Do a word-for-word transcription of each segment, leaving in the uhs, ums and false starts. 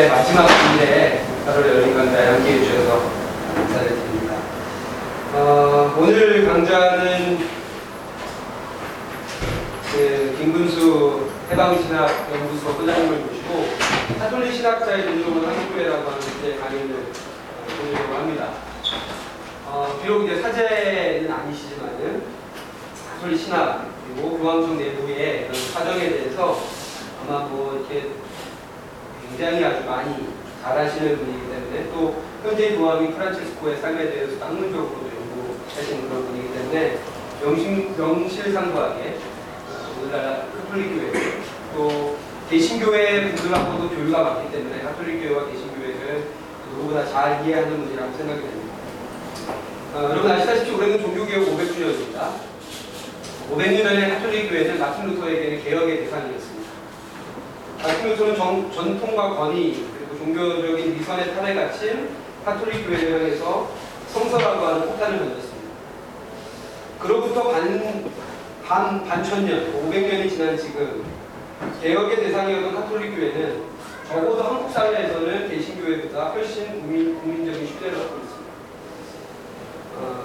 올해 마지막 군대에 하루를 열린 건데 함께해 주셔서 감사를 드립니다. 어, 오늘 강좌는 그 김근수 해방신학연구소 소장님을 모시고 카톨릭 신학자의 눈으로 한국교회라고 하는 이제 강의를 보내려고 합니다. 어, 비록 이제 사제는 아니시지만은 가톨릭 신학 그리고 교황청 내부의 그런 사정에 대해서 아마 뭐 이렇게 굉장히 아주 많이 잘하시는 분이기 때문에 또 현재 교황이 프란치스코의 삶에 대해서 학문적으로도 연구하시는 그런 분이기 때문에 명신, 명실상부하게 오늘날 가톨릭교회 또 개신교회 분들하고도 교류가 많기 때문에 가톨릭교회와 개신교회를 누구보다 잘 이해하는 분이라고 생각이 됩니다. 어, 여러분 아시다시피 올해는 종교개혁 오백 주년입니다. 오백 년의 가톨릭교회는 마틴 루터에게는 개혁의 대상이었습니다. 마틴 루터는 정, 전통과 권위 그리고 종교적인 위선의 탄에 갇힌 가톨릭교회를 향해서 성서라고 하는 폭탄을 던졌습니다. 그로부터 반, 반, 반천년, 오백 년이 지난 지금 개혁의 대상이었던 가톨릭교회는 적어도 한국 사회에서는 개신교회보다 훨씬 국민, 국민적인 신뢰를 얻고 있습니다.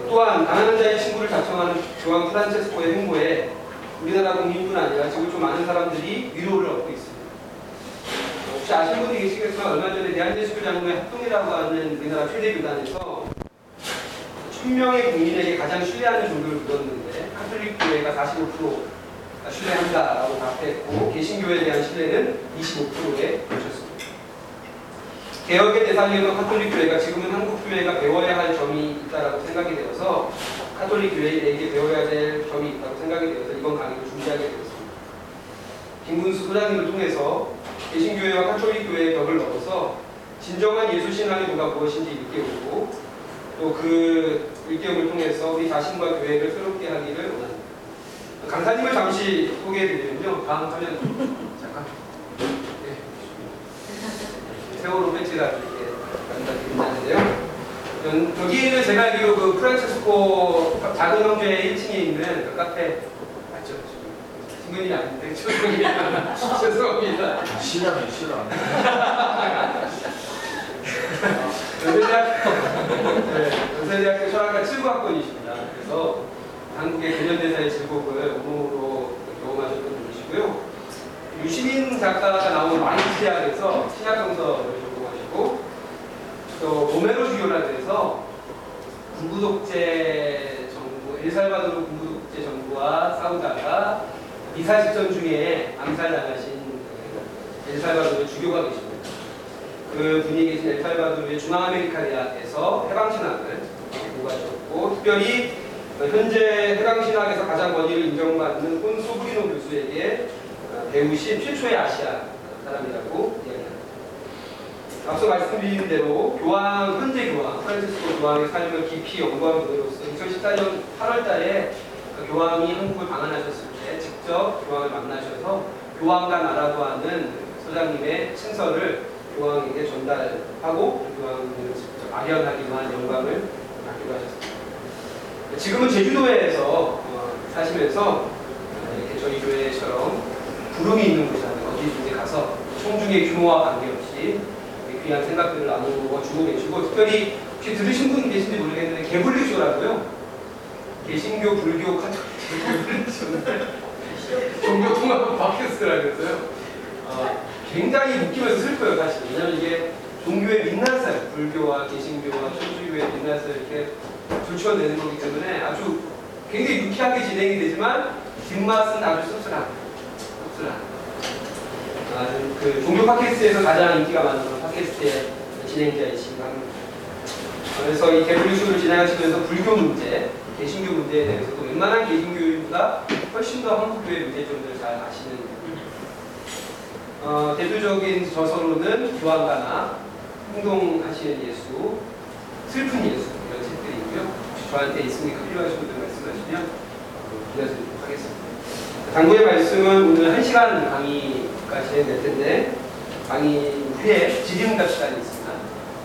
또한 가난한 자의 친구를 작성하는 교황 프란체스코의 행보에 우리나라 국민뿐 아니라 지금 좀 많은 사람들이 위로를 얻고 있습니다. 혹시 아시는 분이 계시겠지만 얼마 전에 대한예수교 장로회 합동이라고 하는 우리나라 최대 교단에서 천 명의 국민에게 가장 신뢰하는 종교를 묻었는데 카톨릭 교회가 사십오 퍼센트 신뢰한다라고 답했고 개신교회에 대한 신뢰는 이십오 퍼센트에 그쳤습니다. 개혁의 대상이었던 카톨릭 교회가 지금은 한국 교회가 배워야 할 점이 있다라고 생각이 되어서 카톨릭 교회에게 배워야 될 점이 있다고 생각이 되어서 이번 강의를 준비하게 되었습니다. 김문수 소장님을 통해서 개신교회와 카톨릭 교회의 벽을 넘어서 진정한 예수신앙이 뭐가 무엇인지 일깨우고 또 그 일깨움을 통해서 우리 자신과 교회를 새롭게 하기를 원합니다. 강사님을 잠시 소개해드리면요. 다음 화면 잠깐. 세월호 배지라 이렇게 간단하게 있는데요. 여기는 제가 알기로 그 프란치스코 작은 형제의 일 층에 있는 그 카페 맞죠? 신문이 아닌데 죄송합니다. 죄송합니다. 신앙이 신앙. 연세대학교 네, 연세대학교 철학과 칠 구 학번이십니다. 그래서 한국의 개념대사의 즐거움을 온몸으로 경험하셨던 분이시고요. 유시민 작가가 나온 마인드시학에서 신학정서를 전공하시고 또 로메로 주교라에서 군부독재 정부, 엘살바도르 군부독재 정부와 싸우다가 미사 직전 중에 암살당하신 엘살바도르 주교가 계십니다. 그 분이 계신 엘살바도르의 중앙아메리카 대학에서 해방신학을 공부하셨고 특별히 현재 해방신학에서 가장 권위를 인정받는 혼 소브리노 교수에게 배우신 최초의 아시아 사람이라고 이야기합니다. 앞서 말씀드린 대로 교황, 현재 교황, 프란치스코 교황의 삶을 깊이 연구한 분으로서 이천십사 년 팔월 달에 교황이 한국을 방문하셨을 때 직접 교황을 만나셔서 교황과 나라고 하는 소장님의 친서를 교황에게 전달하고 교황을 직접 마련하기 위한 영광을 받기도 하셨습니다. 지금은 제주도에서 사시면서 이렇게 저희 교회처럼 구름이 있는 곳이라면 어디든지 가서 청중의 규모와 관계없이 귀한 생각들을 나누고 주고 계시고 특별히 혹시 들으신 분 계신지 모르겠는데 개불리쇼라고요. 개신교, 불교, 카톨릭 개불리쇼는 종교통합 바켓스라면서요. 어, 굉장히 웃기면서 슬퍼요 사실. 왜냐면 이게 종교의 민낯을 불교와 개신교와 천주교의 민낯을 이렇게 조치워내는 거기 때문에 아주 굉장히 유쾌하게 진행이 되지만 뒷맛은 아주 씁쓸합니다. 아, 그 종교 팟캐스트에서 가장 인기가 많은 팟캐스트의 진행자이신 분입니다. 그래서 이 개불리쇼를 진행하시면서 불교 문제, 개신교 문제에 대해서도 웬만한 개신교인보다 훨씬 더 한국교회 문제점들을 잘 아시는 분입니다. 어, 대표적인 저서로는 교황가나 행동하시는 예수, 슬픈 예수 이런 책들이 있고요. 저한테 있으니까 필요하신 분들 말씀하시면 빌려드리도록 하겠습니다. 강구의 말씀은 오늘 한 시간 강의까지 될 텐데 강의 후에 질의응답 시간이 있습니다.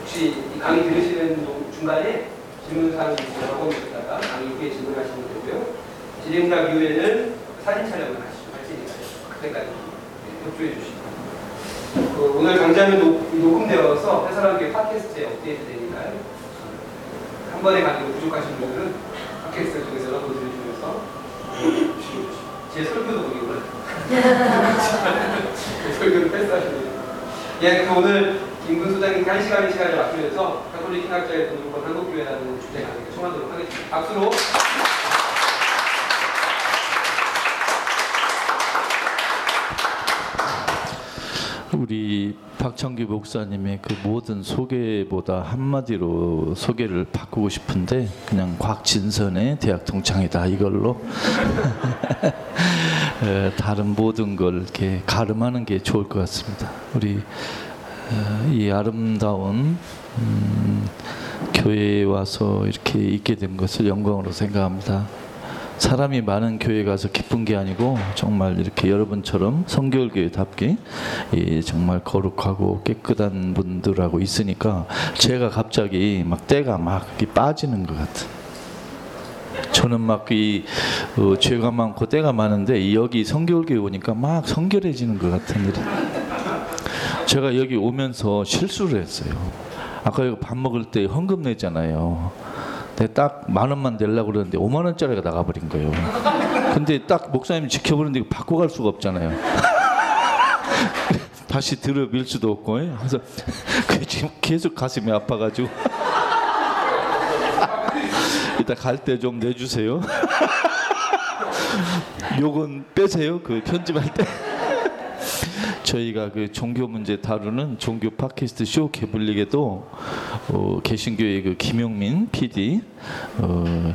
혹시 이 강의 들으시는 중간에 질문사항이 있으면 하고 계시다가 강의 후에 질문하시면 되고요. 질의응답 이후에는 사진 촬영을 하시죠. 그때까지 협조해 주시고 그 오늘 당장에 녹음되어서 해설하는 팟캐스트에 업데이트 되니까요. 한 번에 가지고 부족하신 분들은 팟캐스트 중에서 여러 번 들으시면서 제 설교도 보이고요. 제 설교도 패스하시네요. 예, 그 오늘 김근수 소장님께 한 시간의 시간을 맡기면서 가톨릭 신학자의 분들과 한국교회라는 주제에 가지고 청하도록 하겠습니다. 박수로. 우리 박창기 목사님의 그 모든 소개보다 한마디로 소개를 바꾸고 싶은데 그냥 곽진선의 대학 동창이다 이걸로 다른 모든 걸 이렇게 가름하는 게 좋을 것 같습니다. 우리 이 아름다운 음, 교회에 와서 이렇게 있게 된 것을 영광으로 생각합니다. 사람이 많은 교회에 가서 기쁜 게 아니고 정말 이렇게 여러분처럼 성결교회답게 예, 정말 거룩하고 깨끗한 분들하고 있으니까 제가 갑자기 막 때가 막 빠지는 것 같아요. 저는 막 이 어, 죄가 많고 때가 많은데 여기 성결교회 오니까 막 성결해지는 것 같은 데 제가 여기 오면서 실수를 했어요. 아까 여기 밥 먹을 때 헌금 내잖아요. 딱 만 원만 내려고 그러는데 오만 원짜리가 나가버린 거예요. 근데 딱 목사님이 지켜보는데 바꿔갈 수가 없잖아요. 다시 들어 밀 수도 없고 그래서 계속 가슴이 아파가지고 이따 갈 때 좀 내주세요. 요건 빼세요. 그 편집할 때 저희가 그 종교 문제 다루는 종교 팟캐스트 쇼 개불리게도 어, 개신교의 그 김용민 피디, 어,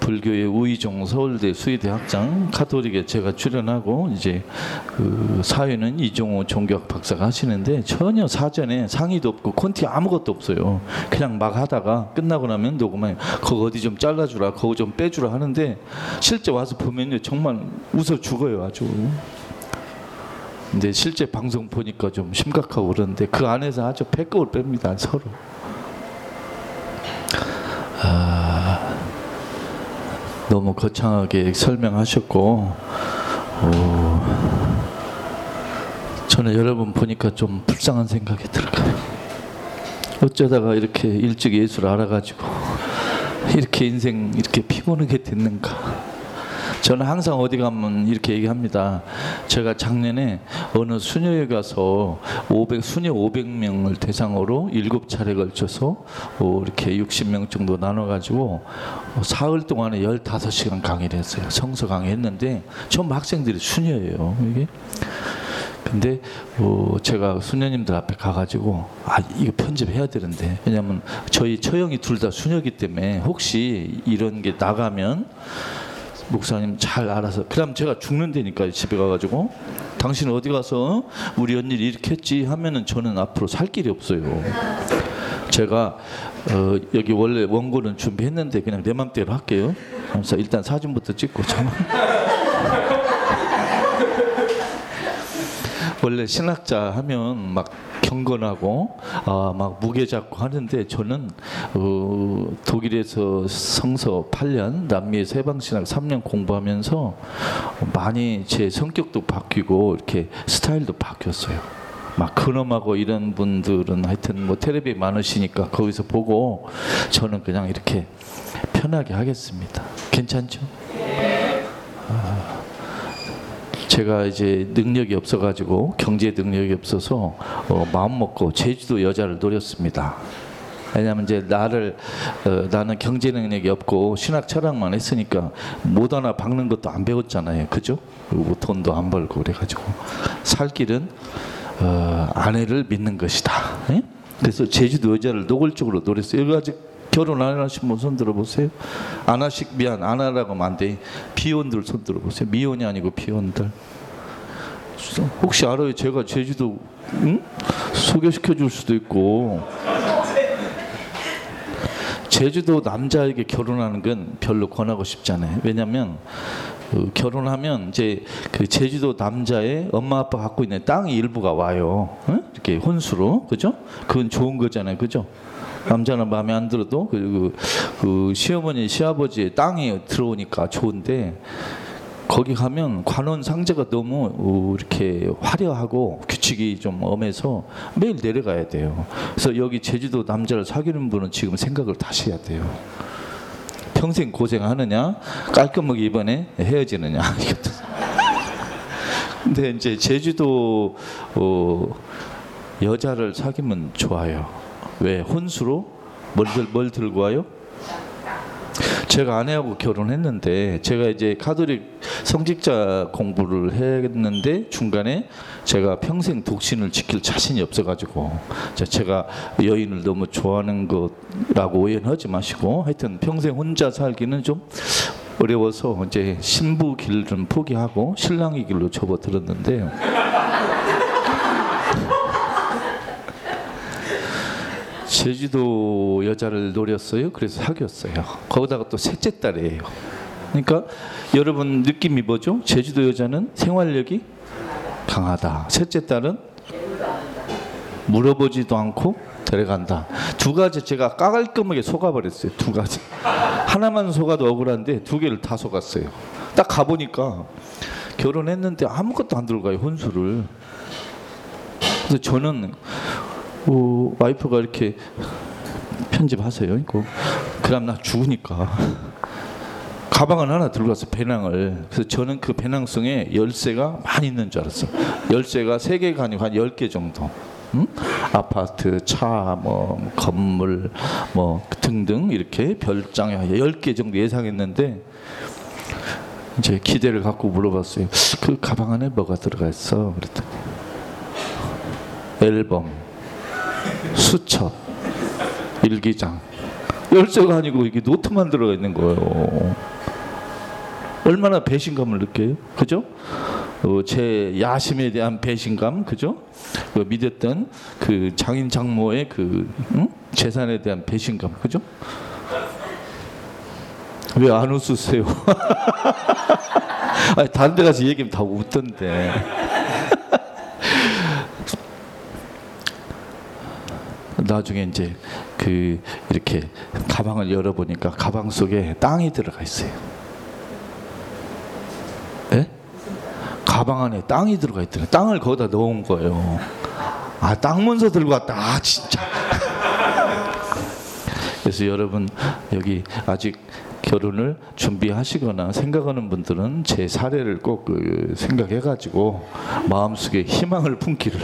불교의 우이종 서울대 수의대 학장, 가톨릭에 제가 출연하고 이제 그 사회는 이종호 종교학 박사가 하시는데 전혀 사전에 상의도 없고 콘티 아무것도 없어요. 그냥 막 하다가 끝나고 나면 녹음해 그거 어디 좀 잘라주라, 그거 좀 빼주라 하는데 실제 와서 보면요 정말 웃어 죽어요 아주. 근데 실제 방송 보니까 좀 심각하고 그러는데 그 안에서 아주 배꼽을 뺍니다 서로. 아, 너무 거창하게 설명하셨고 오, 저는 여러분 보니까 좀 불쌍한 생각이 들어요. 어쩌다가 이렇게 일찍 예수를 알아가지고 이렇게 인생 이렇게 피곤하게 됐는가. 저는 항상 어디 가면 이렇게 얘기합니다. 제가 작년에 어느 수녀에 가서 오백, 수녀 오백 명을 대상으로 일곱 차례 걸쳐서 이렇게 육십 명 정도 나눠가지고 사흘 동안에 열다섯 시간 강의를 했어요. 성서 강의했는데 전부 학생들이 수녀예요. 이게. 근데 어 제가 수녀님들 앞에 가가지고 아 이거 편집해야 되는데 왜냐하면 저희 처형이 둘 다 수녀이기 때문에 혹시 이런 게 나가면 목사님 잘 알아서 그럼 제가 죽는 데니까요. 집에 가가지고 당신 어디 가서 우리 언니를 이렇게 했지 하면은 저는 앞으로 살 길이 없어요. 제가 어, 여기 원래 원고는 준비했는데 그냥 내 맘대로 할게요. 그래서 일단 사진부터 찍고 저는 원래 신학자 하면 막 경건하고 아, 막 무게 잡고 하는데 저는 어, 독일에서 성서 팔 년, 남미에서 해방신학 삼 년 공부하면서 많이 제 성격도 바뀌고 이렇게 스타일도 바뀌었어요. 막 근엄하고 이런 분들은 하여튼 뭐 텔레비 많으시니까 거기서 보고 저는 그냥 이렇게 편하게 하겠습니다. 괜찮죠? 아. 제가 이제 능력이 없어가지고 경제 능력이 없어서 어, 마음 먹고 제주도 여자를 노렸습니다. 왜냐하면 이제 나를 어, 나는 경제 능력이 없고 신학 철학만 했으니까 못 하나 박는 것도 안 배웠잖아요, 그죠? 그리고 돈도 안 벌고 그래가지고 살 길은 어, 아내를 믿는 것이다. 예? 그래서 제주도 여자를 노골적으로 노렸어요. 여기 아직 결혼 안 하신 분 손 들어보세요. 안 하시 미안 안 하라고 하면 안 돼. 비혼들 손 들어보세요. 미혼이 아니고 비혼들. 혹시 알아요? 제가 제주도 응? 소개시켜 줄 수도 있고. 제주도 남자에게 결혼하는 건 별로 권하고 싶지 않아요. 왜냐하면 그 결혼하면 이제 그 제주도 남자의 엄마 아빠 갖고 있는 땅의 일부가 와요. 응? 이렇게 혼수로 그죠? 그건 좋은 거잖아요, 그죠? 남자는 마음에 안 들어도 그, 그, 그 시어머니, 시아버지의 땅이 들어오니까 좋은데 거기 가면 관원 상제가 너무 이렇게 화려하고 규칙이 좀 엄해서 매일 내려가야 돼요. 그래서 여기 제주도 남자를 사귀는 분은 지금 생각을 다시 해야 돼요. 평생 고생하느냐, 깔끔하게 이번에 헤어지느냐. 근데 이제 제주도 어, 여자를 사귀면 좋아요. 왜? 혼수로? 뭘, 뭘 들고 와요? 제가 아내하고 결혼했는데, 제가 이제 가톨릭 성직자 공부를 했는데 중간에 제가 평생 독신을 지킬 자신이 없어가지고, 제가 여인을 너무 좋아하는 거라고 오해하지 마시고, 하여튼 평생 혼자 살기는 좀 어려워서 이제 신부 길은 포기하고 신랑의 길로 접어들었는데요. 제주도 여자를 노렸어요. 그래서 사귀었어요. 거기다가 또 셋째 딸이에요. 그러니까 여러분 느낌이 뭐죠? 제주도 여자는 생활력이 강하다. 셋째 딸은 물어보지도 않고 데려간다. 두 가지 제가 깔끔하게 속아버렸어요. 두 가지. 하나만 속아도 억울한데 두 개를 다 속았어요. 딱 가보니까 결혼했는데 아무것도 안 들어가요. 혼수를. 그래서 저는 오, 와이프가 이렇게 편집하세요. 이거 그럼 나 죽으니까 가방을 하나 들고 가서 배낭을. 그래서 저는 그 배낭성에 열쇠가 많이 있는 줄 알았어. 열쇠가 세 개가 아니고 한 열 개 정도. 응? 아파트, 차, 뭐 건물, 뭐 등등 이렇게 별장에 한 열 개 정도 예상했는데. 이제 기대를 갖고 물어봤어요. 그 가방 안에 뭐가 들어가 있어? 그랬더니 앨범, 수첩, 일기장. 열쇠가 아니고 이게 노트만 들어가 있는 거예요. 얼마나 배신감을 느껴요, 그죠? 어, 제 야심에 대한 배신감, 그죠? 그 믿었던 그 장인 장모의 그 응? 재산에 대한 배신감, 그죠? 왜 안 웃으세요? 아니, 다른 데 가서 얘기하면 다 웃던데. 나중에 이제 그 이렇게 가방을 열어보니까 가방 속에 땅이 들어가 있어요. 예? 가방 안에 땅이 들어가 있더라고요. 땅을 거기다 넣은 거예요. 아, 땅 문서 들고 왔다. 아, 진짜. 그래서 여러분 여기 아직 결혼을 준비하시거나 생각하는 분들은 제 사례를 꼭 그 생각해가지고 마음속에 희망을 품기를.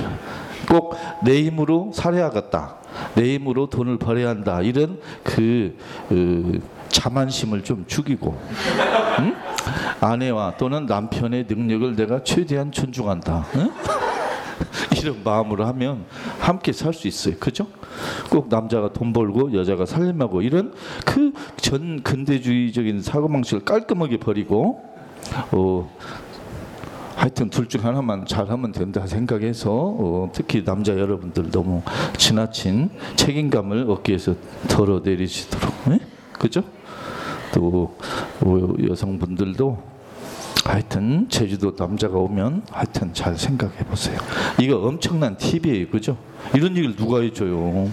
꼭 내 힘으로 살아야겠다, 내 힘으로 돈을 벌어야 한다, 이런 그, 그 자만심을 좀 죽이고, 응? 아내와 또는 남편의 능력을 내가 최대한 존중한다, 응? 이런 마음으로 하면 함께 살 수 있어요. 그죠? 꼭 남자가 돈 벌고 여자가 살림하고 이런 그 전 근대주의적인 사고방식을 깔끔하게 버리고 어, 하여튼 둘 중 하나만 잘하면 된다 생각해서 어, 특히 남자 여러분들 너무 지나친 책임감을 어깨에서 덜어내리시도록. 에? 그죠? 또 어, 여성분들도 하여튼 제주도 남자가 오면 하여튼 잘 생각해보세요. 이거 엄청난 팁이에요. 그죠? 이런 얘기를 누가 해줘요.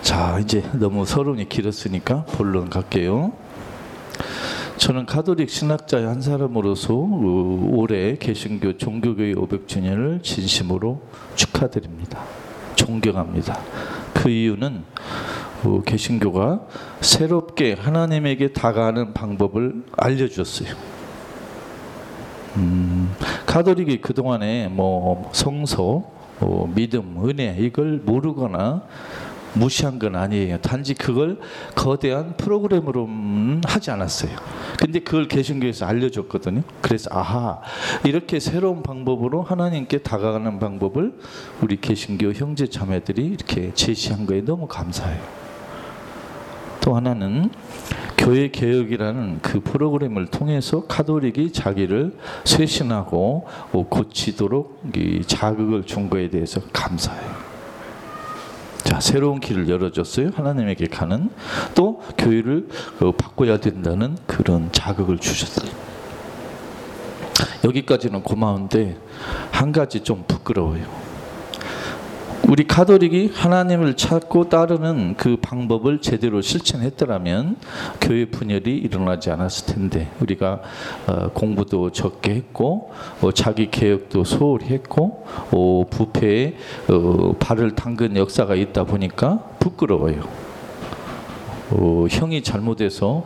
자, 이제 너무 서론이 길었으니까 본론 갈게요. 저는 가톨릭 신학자의 한 사람으로서 올해 개신교 종교교회 오백 주년을 진심으로 축하드립니다. 존경합니다. 그 이유는 개신교가 새롭게 하나님에게 다가가는 방법을 알려주었어요. 음, 가톨릭이 그동안에 뭐 성서, 뭐 믿음, 은혜 이걸 모르거나 무시한 건 아니에요. 단지 그걸 거대한 프로그램으로는 하지 않았어요. 근데 그걸 개신교에서 알려줬거든요. 그래서 아하, 이렇게 새로운 방법으로 하나님께 다가가는 방법을 우리 개신교 형제 자매들이 이렇게 제시한 거에 너무 감사해요. 또 하나는 교회 개혁이라는 그 프로그램을 통해서 가톨릭이 자기를 쇄신하고 고치도록 자극을 준 거에 대해서 감사해요. 자, 새로운 길을 열어줬어요. 하나님에게 가는, 또 교회를 어, 바꿔야 된다는 그런 자극을 주셨어요. 여기까지는 고마운데 한 가지 좀 부끄러워요. 우리 가톨릭이 하나님을 찾고 따르는 그 방법을 제대로 실천했더라면 교회 분열이 일어나지 않았을 텐데, 우리가 공부도 적게 했고 자기 개혁도 소홀히 했고 부패에 발을 담근 역사가 있다 보니까 부끄러워요. 어, 형이 잘못해서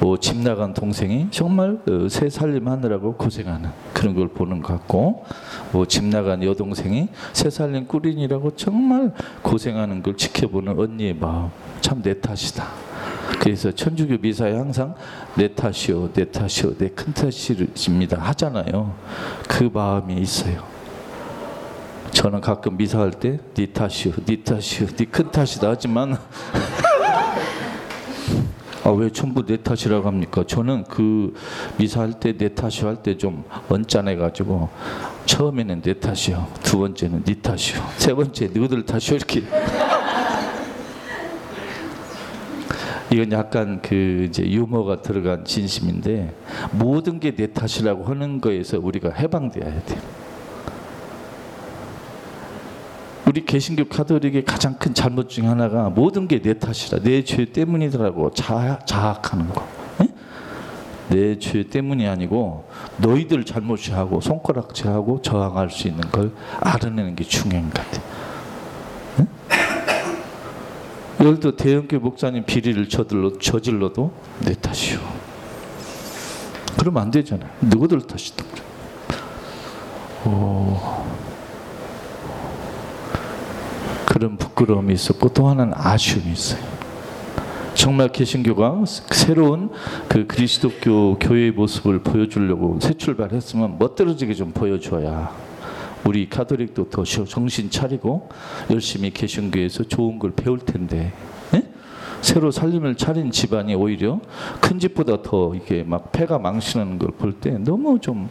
어, 집 나간 동생이 정말 어, 새 살림하느라고 고생하는 그런 걸 보는 것 같고, 어, 집 나간 여동생이 새 살림 꾸린이라고 정말 고생하는 걸 지켜보는 언니의 마음, 참 내 탓이다. 그래서 천주교 미사에 항상 내 탓이요, 내 탓이요, 내 큰 탓입니다 하잖아요. 그 마음이 있어요. 저는 가끔 미사할 때 네 탓이요, 네 탓이요, 네 큰 탓이다 하지만 아, 왜 전부 내 탓이라고 합니까? 저는 그 미사할 때 내 탓이요 할 때 좀 언짢아가지고 처음에는 내 탓이요, 두 번째는 네 탓이요, 세 번째 너희들 탓이요 이렇게. 이건 약간 그 이제 유머가 들어간 진심인데, 모든 게 내 탓이라고 하는 거에서 우리가 해방돼야 돼요. 우리 개신교 가톨릭의 가장 큰 잘못 중에 하나가 모든 게 내 탓이라, 내 죄 때문이더라고 자학, 자학하는 거. 네? 내 죄 때문이 아니고 너희들 잘못이하고 손가락질하고 저항할 수 있는 걸 알아내는 게 중요한 것 같아요. 네? 예를 들어 대형교 목사님 비리를 저질러, 저질러도 내 탓이요. 그러면 안 되잖아요. 누구들 탓이다. 오... 그런 부끄러움이 있었고, 또 하나는 아쉬움이 있어요. 정말 개신교가 새로운 그 그리스도교 교회의 모습을 보여주려고 새 출발했으면 멋들어지게 좀 보여줘야 우리 가톨릭도 더 정신 차리고 열심히 개신교에서 좋은 걸 배울 텐데, 네? 새로 살림을 차린 집안이 오히려 큰 집보다 더 이게 막 패가 망신하는 걸 볼 때 너무 좀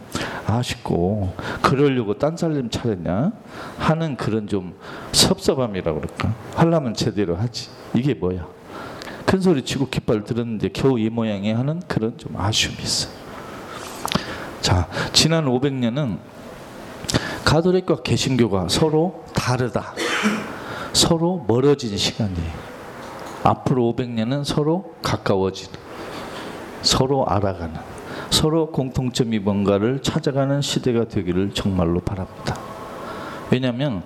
아쉽고, 그러려고 딴 살림 차렸냐 하는 그런 좀 섭섭함이라고 그럴까? 하려면 제대로 하지. 이게 뭐야? 큰 소리 치고 깃발 들었는데 겨우 이 모양이 하는 그런 좀 아쉬움이 있어요. 자, 지난 오백 년은 가톨릭과 개신교가 서로 다르다, 서로 멀어진 시간이에요. 앞으로 오백 년은 서로 가까워지는, 서로 알아가는, 서로 공통점이 뭔가를 찾아가는 시대가 되기를 정말로 바랍니다. 왜냐하면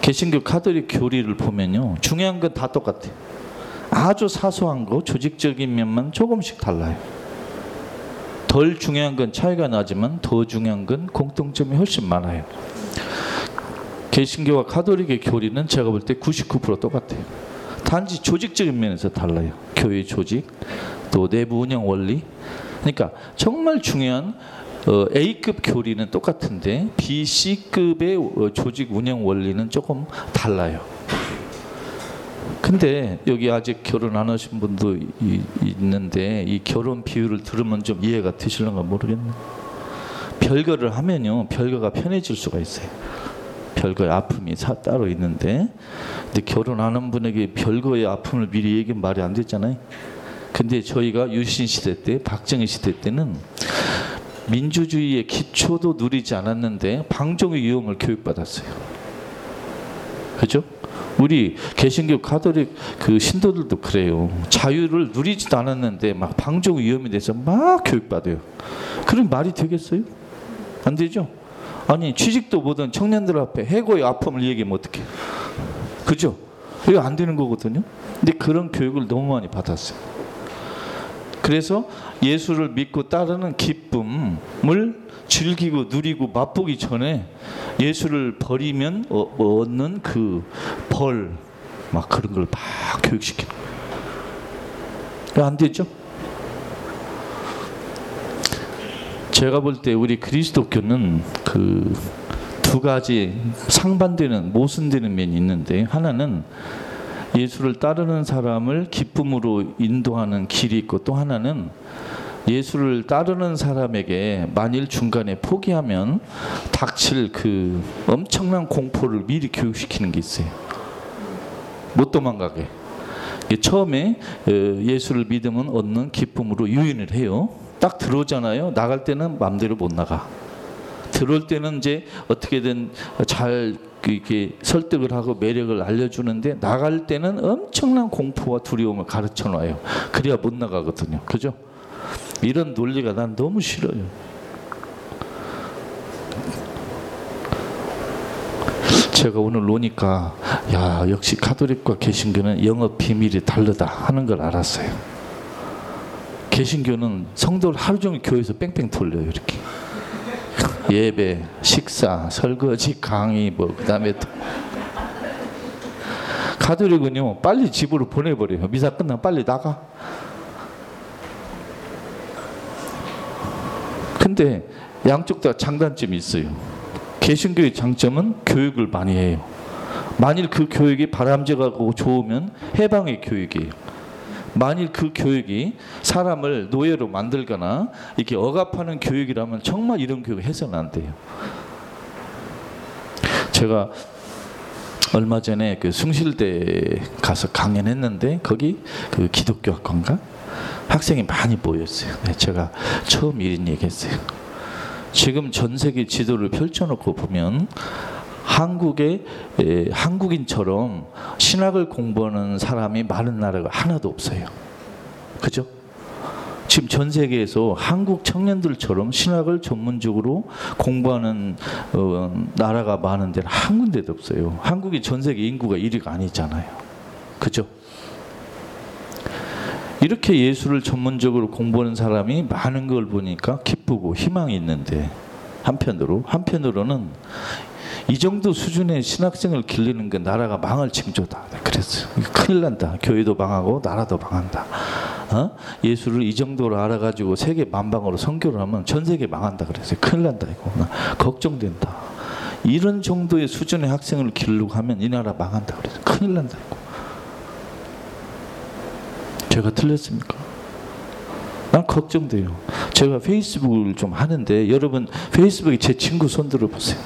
개신교 가톨릭 교리를 보면요, 중요한 건 다 똑같아요. 아주 사소한 거, 조직적인 면만 조금씩 달라요. 덜 중요한 건 차이가 나지만 더 중요한 건 공통점이 훨씬 많아요. 개신교와 가톨릭의 교리는 제가 볼 때 구십구 퍼센트 똑같아요. 단지 조직적인 면에서 달라요. 교회 조직, 또 내부 운영 원리. 그러니까 정말 중요한 A급 교리는 똑같은데 B, C급의 조직 운영 원리는 조금 달라요. 근데 여기 아직 결혼 안 하신 분도 있는데 이 결혼 비유를 들으면 좀 이해가 되실런가 모르겠네요. 별거를 하면요, 별거가 편해질 수가 있어요. 별거의 아픔이 사, 따로 있는데, 근데 결혼하는 분에게 별거의 아픔을 미리 얘기하면 말이 안 됐잖아요. 근데 저희가 유신 시대 때, 박정희 시대 때는 민주주의의 기초도 누리지 않았는데 방종의 위험을 교육받았어요. 그죠? 우리 개신교 가톨릭 그 신도들도 그래요. 자유를 누리지도 않았는데 막 방종의 위험에 대해서 막 교육받아요. 그럼 말이 되겠어요? 안 되죠? 아니, 취직도 못한 청년들 앞에 해고의 아픔을 얘기하면 어떡해. 그죠? 이거 안 되는 거거든요. 근데 그런 교육을 너무 많이 받았어요. 그래서 예수를 믿고 따르는 기쁨을 즐기고 누리고 맛보기 전에 예수를 버리면 어, 어, 얻는 그 벌, 막 그런 걸 막 교육시키는 거예요. 안 되죠? 제가 볼 때 우리 그리스도교는 그 두 가지 상반되는, 모순되는 면이 있는데, 하나는 예수를 따르는 사람을 기쁨으로 인도하는 길이 있고, 또 하나는 예수를 따르는 사람에게 만일 중간에 포기하면 닥칠 그 엄청난 공포를 미리 교육시키는 게 있어요. 못 도망가게. 처음에 예수를 믿으면 얻는 기쁨으로 유인을 해요. 딱 들어오잖아요. 나갈 때는 마음대로 못 나가. 들어올 때는 이제 어떻게든 잘 이렇게 설득을 하고 매력을 알려주는데, 나갈 때는 엄청난 공포와 두려움을 가르쳐 놔요. 그래야 못 나가거든요. 그죠? 이런 논리가 난 너무 싫어요. 제가 오늘 오니까 야, 역시 가톨릭과 개신교는 영업 비밀이 다르다 하는 걸 알았어요. 개신교는 성도를 하루 종일 교회에서 뺑뺑 돌려요. 이렇게 예배, 식사, 설거지, 강의, 뭐 그다음에 또 가톨릭은요 빨리 집으로 보내버려요. 미사 끝나면 빨리 나가. 근데 양쪽 다 장단점이 있어요. 개신교의 장점은 교육을 많이 해요. 만일 그 교육이 바람직하고 좋으면 해방의 교육이에요. 만일 그 교육이 사람을 노예로 만들거나 이렇게 억압하는 교육이라면 정말 이런 교육을 해서는 안 돼요. 제가 얼마 전에 그 숭실대에 가서 강연했는데 거기 그 기독교학과인가? 학생이 많이 모였어요. 제가 처음 이런 얘기했어요. 지금 전 세계 지도를 펼쳐놓고 보면 한국의 에, 한국인처럼 신학을 공부하는 사람이 많은 나라가 하나도 없어요. 그죠? 지금 전 세계에서 한국 청년들처럼 신학을 전문적으로 공부하는 어, 나라가 많은 데는 한 군데도 없어요. 한국이 전 세계 인구가 일 위가 아니잖아요. 그죠? 이렇게 예수를 전문적으로 공부하는 사람이 많은 걸 보니까 기쁘고 희망이 있는데, 한편으로 한편으로는 이 정도 수준의 신학생을 길리는 건 나라가 망할 징조다. 그랬어요. 큰일 난다. 교회도 망하고 나라도 망한다. 어? 예수를 이 정도로 알아가지고 세계 만방으로 선교를 하면 전 세계 망한다. 그랬어요. 큰일 난다. 이거 걱정된다. 이런 정도의 수준의 학생을 기르려고 하면 이 나라 망한다. 그랬어요. 큰일 난다. 이거. 제가 틀렸습니까? 난 걱정돼요. 제가 페이스북을 좀 하는데 여러분 페이스북에 제 친구 손 들어보세요.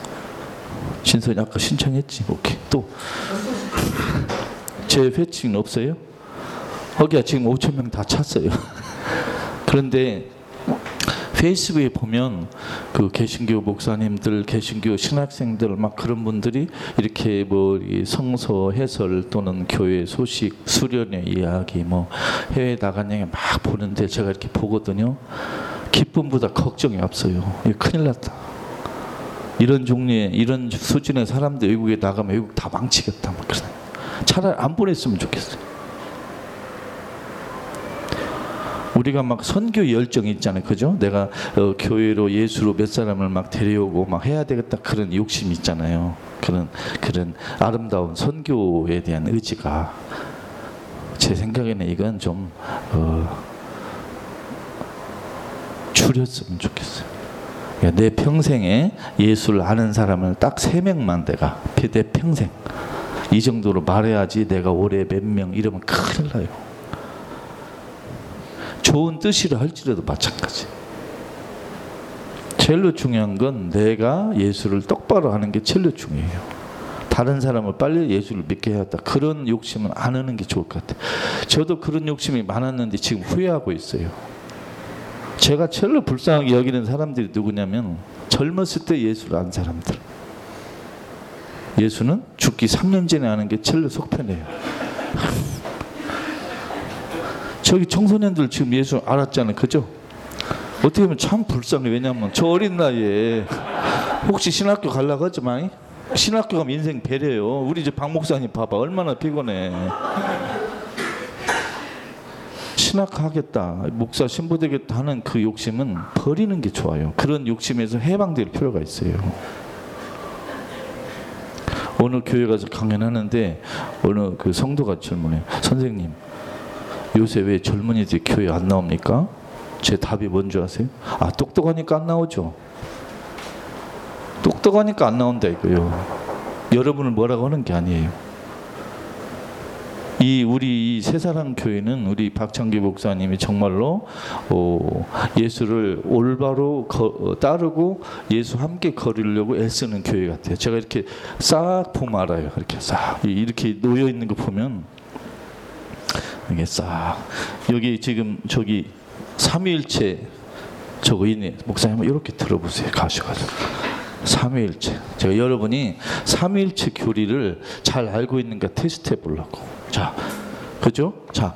진선이 아까 신청했지. 오케이. 또 제 회칭 없어요? 거기가 지금 오천 명 다 찼어요. 그런데 페이스북에 보면 그 개신교 목사님들, 개신교 신학생들 막 그런 분들이 이렇게 뭐 성서 해설 또는 교회 소식, 수련회 이야기, 뭐 해외 나간 얘기 막 보는데 제가 이렇게 보거든요. 기쁨보다 걱정이 앞서요. 이거 큰일 났다. 이런 종류의 이런 수준의 사람들 외국에 나가면 외국 다 망치겠다. 막 그러네. 차라리 안 보냈으면 좋겠어요. 우리가 막 선교 열정이 있잖아요. 그죠? 내가 어, 교회로 예수로 몇 사람을 막 데려오고 막 해야 되겠다 그런 욕심이 있잖아요. 그런 그런 아름다운 선교에 대한 의지가 제 생각에는 이건 좀 어, 줄였으면 좋겠어요. 그러니까 내 평생에 예수를 아는 사람을 딱 세 명만 내가 내 평생 이 정도로 말해야지 내가 올해 몇 명 이러면 큰일 나요. 좋은 뜻이라 할지라도 마찬가지. 제일로 중요한 건 내가 예수를 똑바로 하는 게 제일로 중요해요. 다른 사람을 빨리 예수를 믿게 해야 한다. 그런 욕심은 안 하는 게 좋을 것 같아요. 저도 그런 욕심이 많았는데 지금 후회하고 있어요. 제가 제일로 불쌍하게 여기는 사람들이 누구냐면 젊었을 때 예수를 안 사람들. 예수는 죽기 삼 년 전에 아는 게 제일로 속편해요. 저기 청소년들 지금 예수 알았잖아요. 그죠? 어떻게 보면 참 불쌍해. 왜냐하면 저 어린 나이에 혹시 신학교 가려고 하지 마이? 신학교 가면 인생 배려요. 우리 이제 박 목사님 봐봐. 얼마나 피곤해. 신학하겠다. 목사 신부되겠다 하는 그 욕심은 버리는 게 좋아요. 그런 욕심에서 해방될 필요가 있어요. 오늘 교회 가서 강연하는데 어느 그 성도가 질문해요. 선생님. 요새 왜 젊은이들이 교회 안 나옵니까? 제 답이 뭔지 아세요? 아, 똑똑하니까 안 나오죠. 똑똑하니까 안 나온다 이거요. 여러분을 뭐라고 하는 게 아니에요. 이 우리 이 새사랑 교회는 우리 박창기 목사님이 정말로 어, 예수를 올바로 거, 따르고 예수 함께 걸으려고 애쓰는 교회 같아요. 제가 이렇게 싹 보면 알아요. 이렇게 싹 이렇게 놓여 있는 거 보면. 이게 싹 여기 지금 저기 삼위일체 저거 있네. 목사님 이렇게 들어보세요. 가셔가지고 삼위일체. 제가 여러분이 삼위일체 교리를 잘 알고 있는가 테스트 해보려고. 자, 그죠? 자,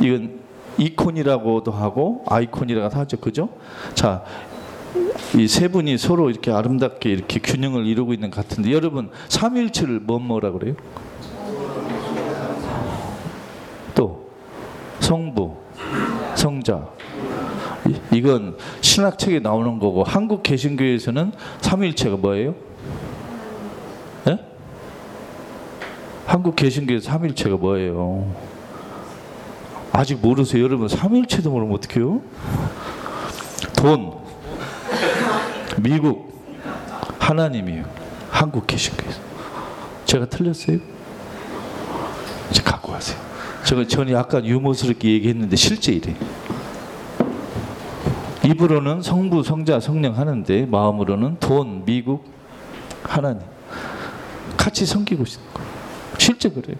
이건 이콘이라고도 하고 아이콘이라고도 하죠, 그죠? 자, 이 세 분이 서로 이렇게 아름답게 이렇게 균형을 이루고 있는 것 같은데, 여러분 삼위일체를 뭐 뭐라 그래요? 또 성부, 성자. 이건 신학책에 나오는 거고, 한국 개신교에서는 삼위일체가 뭐예요? 예? 한국 개신교에서 삼위일체가 뭐예요? 아직 모르세요? 여러분 삼위일체도 모르면 어떡해요? 돈, 미국, 하나님이에요. 한국 개신교에서. 제가 틀렸어요? 이제 갖고 가세요. 제가 전에 약간 유머스럽게 얘기했는데 실제 이래요. 입으로는 성부, 성자, 성령 하는데 마음으로는 돈, 미국, 하나님 같이 섬기고 있어요. 실제 그래요.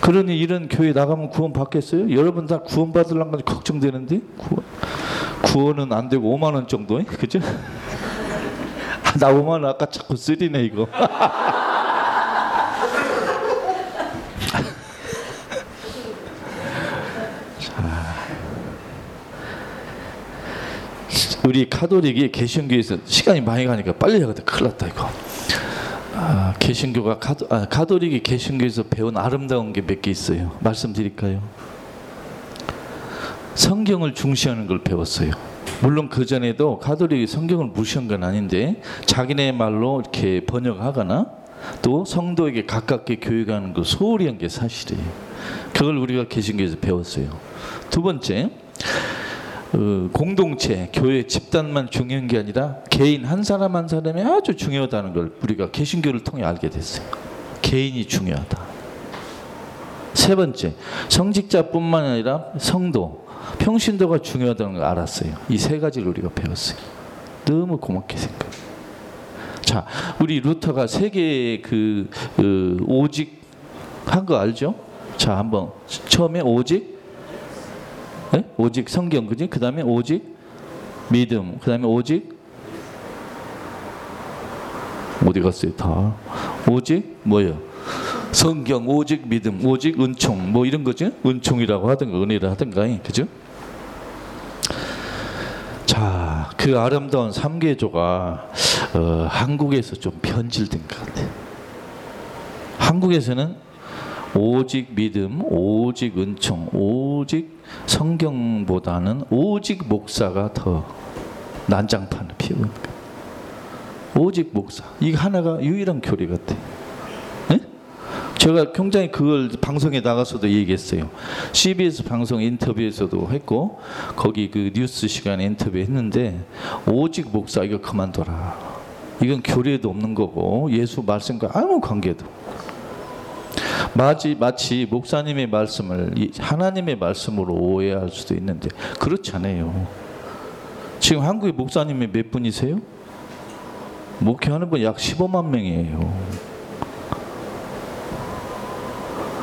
그러니 이런 교회 나가면 구원 받겠어요? 여러분 다 구원 받으려는 건 걱정되는데 구원. 구원은 안 되고 오만 원 정도, 그죠? 나 오만 원 아까 자꾸 쓰리네 이거. 우리 가톨릭이 개신교에서 시간이 많이 가니까 빨리 해야겠다. 큰일 났다 이거. 아, 개신교가 가도, 아, 가톨릭이 개신교에서 배운 아름다운 게 몇 개 있어요. 말씀드릴까요? 성경을 중시하는 걸 배웠어요. 물론 그 전에도 가톨릭이 성경을 무시한 건 아닌데 자기네 말로 이렇게 번역하거나 또 성도에게 가깝게 교육하는 거 소홀히 한 게 사실이에요. 그걸 우리가 개신교에서 배웠어요. 두 번째, 어, 공동체, 교회 집단만 중요한 게 아니라 개인 한 사람 한 사람이 아주 중요하다는 걸 우리가 개신교를 통해 알게 됐어요. 개인이 중요하다. 세 번째, 성직자뿐만 아니라 성도, 평신도가 중요하다는 걸 알았어요. 이 세 가지를 우리가 배웠어요. 너무 고맙게 생각해요. 자, 우리 루터가 세 개의 그, 그 오직 한 거 알죠? 자, 한번 처음에 오직, 네? 오직 성경, 그지? 그 다음에 오직 믿음, 그 다음에 오직 어디 갔어요? 다 오직 뭐예요? 성경, 오직 믿음, 오직 은총, 뭐 이런 거지? 은총이라고 하든가 은혜라 하든가, 그죠? 자, 그 아름다운 삼계조가 어, 한국에서 좀 변질된 것 같아요. 한국에서는 오직 믿음, 오직 은총, 오직 성경보다는 오직 목사가 더 난장판을 피우는 거예요. 오직 목사. 이거 하나가 유일한 교리 같아요. 네? 제가 굉장히 그걸 방송에 나가서도 얘기했어요. 씨비에스 방송 인터뷰에서도 했고 거기 그 뉴스 시간에 인터뷰했는데, 오직 목사 이거 그만둬라. 이건 교리에도 없는 거고 예수 말씀과 아무 관계도. 마치, 마치 목사님의 말씀을 하나님의 말씀으로 오해할 수도 있는데 그렇지 않아요. 지금 한국의 목사님이 몇 분이세요? 목회하는 분 약 십오만 명이에요.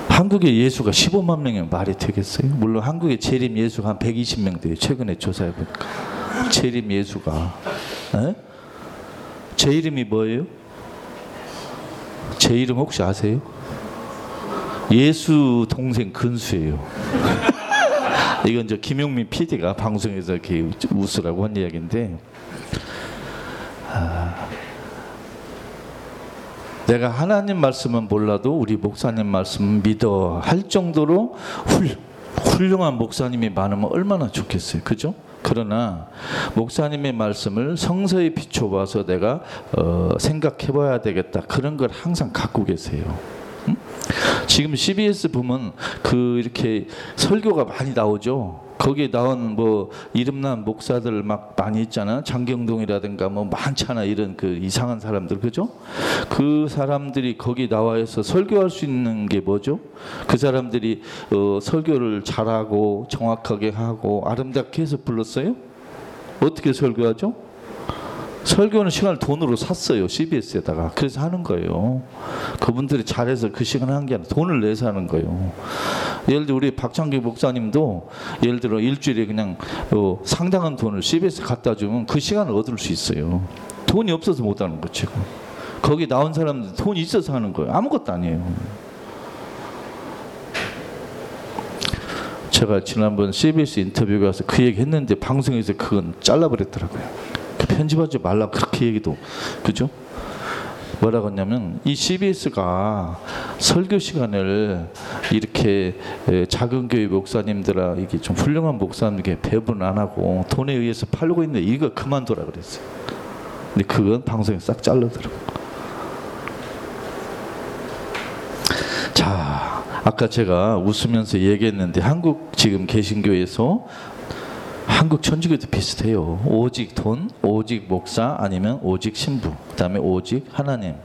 한국의 예수가 십오만 명이면 말이 되겠어요? 물론 한국의 재림 예수가 한 백이십 명 돼요. 최근에 조사해보니까 재림 예수가, 에? 제 이름이 뭐예요? 제 이름 혹시 아세요? 예수 동생 근수예요. 이건 저 김용민 피디가 방송에서 이렇게 웃으라고 한 이야기인데, 아, 내가 하나님 말씀은 몰라도 우리 목사님 말씀 믿어 할 정도로 훌, 훌륭한 목사님이 많으면 얼마나 좋겠어요, 그죠? 그러나 목사님의 말씀을 성서에 비춰봐서 내가 어, 생각해봐야 되겠다, 그런 걸 항상 갖고 계세요. 음? 지금 씨비에스 보면 그 이렇게 설교가 많이 나오죠. 거기에 나온 뭐 이름난 목사들 막 많이 있잖아. 장경동이라든가 뭐 많잖아. 이런 그 이상한 사람들, 그죠? 그 사람들이 거기 나와서 설교할 수 있는 게 뭐죠? 그 사람들이 어, 설교를 잘하고 정확하게 하고 아름답게 해서 불렀어요? 어떻게 설교하죠? 설교는 시간을 돈으로 샀어요. 씨비에스에다가. 그래서 하는 거예요. 그분들이 잘해서 그 시간 한 게 아니라 돈을 내서 하는 거예요. 예를 들어 우리 박창기 목사님도 예를 들어 일주일에 그냥 어, 상당한 돈을 씨비에스 갖다 주면 그 시간을 얻을 수 있어요. 돈이 없어서 못 하는 거죠. 거기 나온 사람들 돈이 있어서 하는 거예요. 아무것도 아니에요. 제가 지난번 씨비에스 인터뷰에 가서 그 얘기 했는데 방송에서 그건 잘라버렸더라고요. 편집하지 말라 그렇게 얘기도 그죠? 뭐라고 했냐면 이 씨비에스가 설교 시간을 이렇게 작은 교회 목사님들아 이게 좀 훌륭한 목사님에게 배분 안 하고 돈에 의해서 팔고 있는데 이거 그만둬라 그랬어요. 근데 그건 방송에 싹 잘라더라고요. 자, 아까 제가 웃으면서 얘기했는데 한국 지금 개신교에서 한국 천주교도 비슷해요. 오직 돈, 오직 목사 아니면 오직 신부, 그 다음에 오직 하나님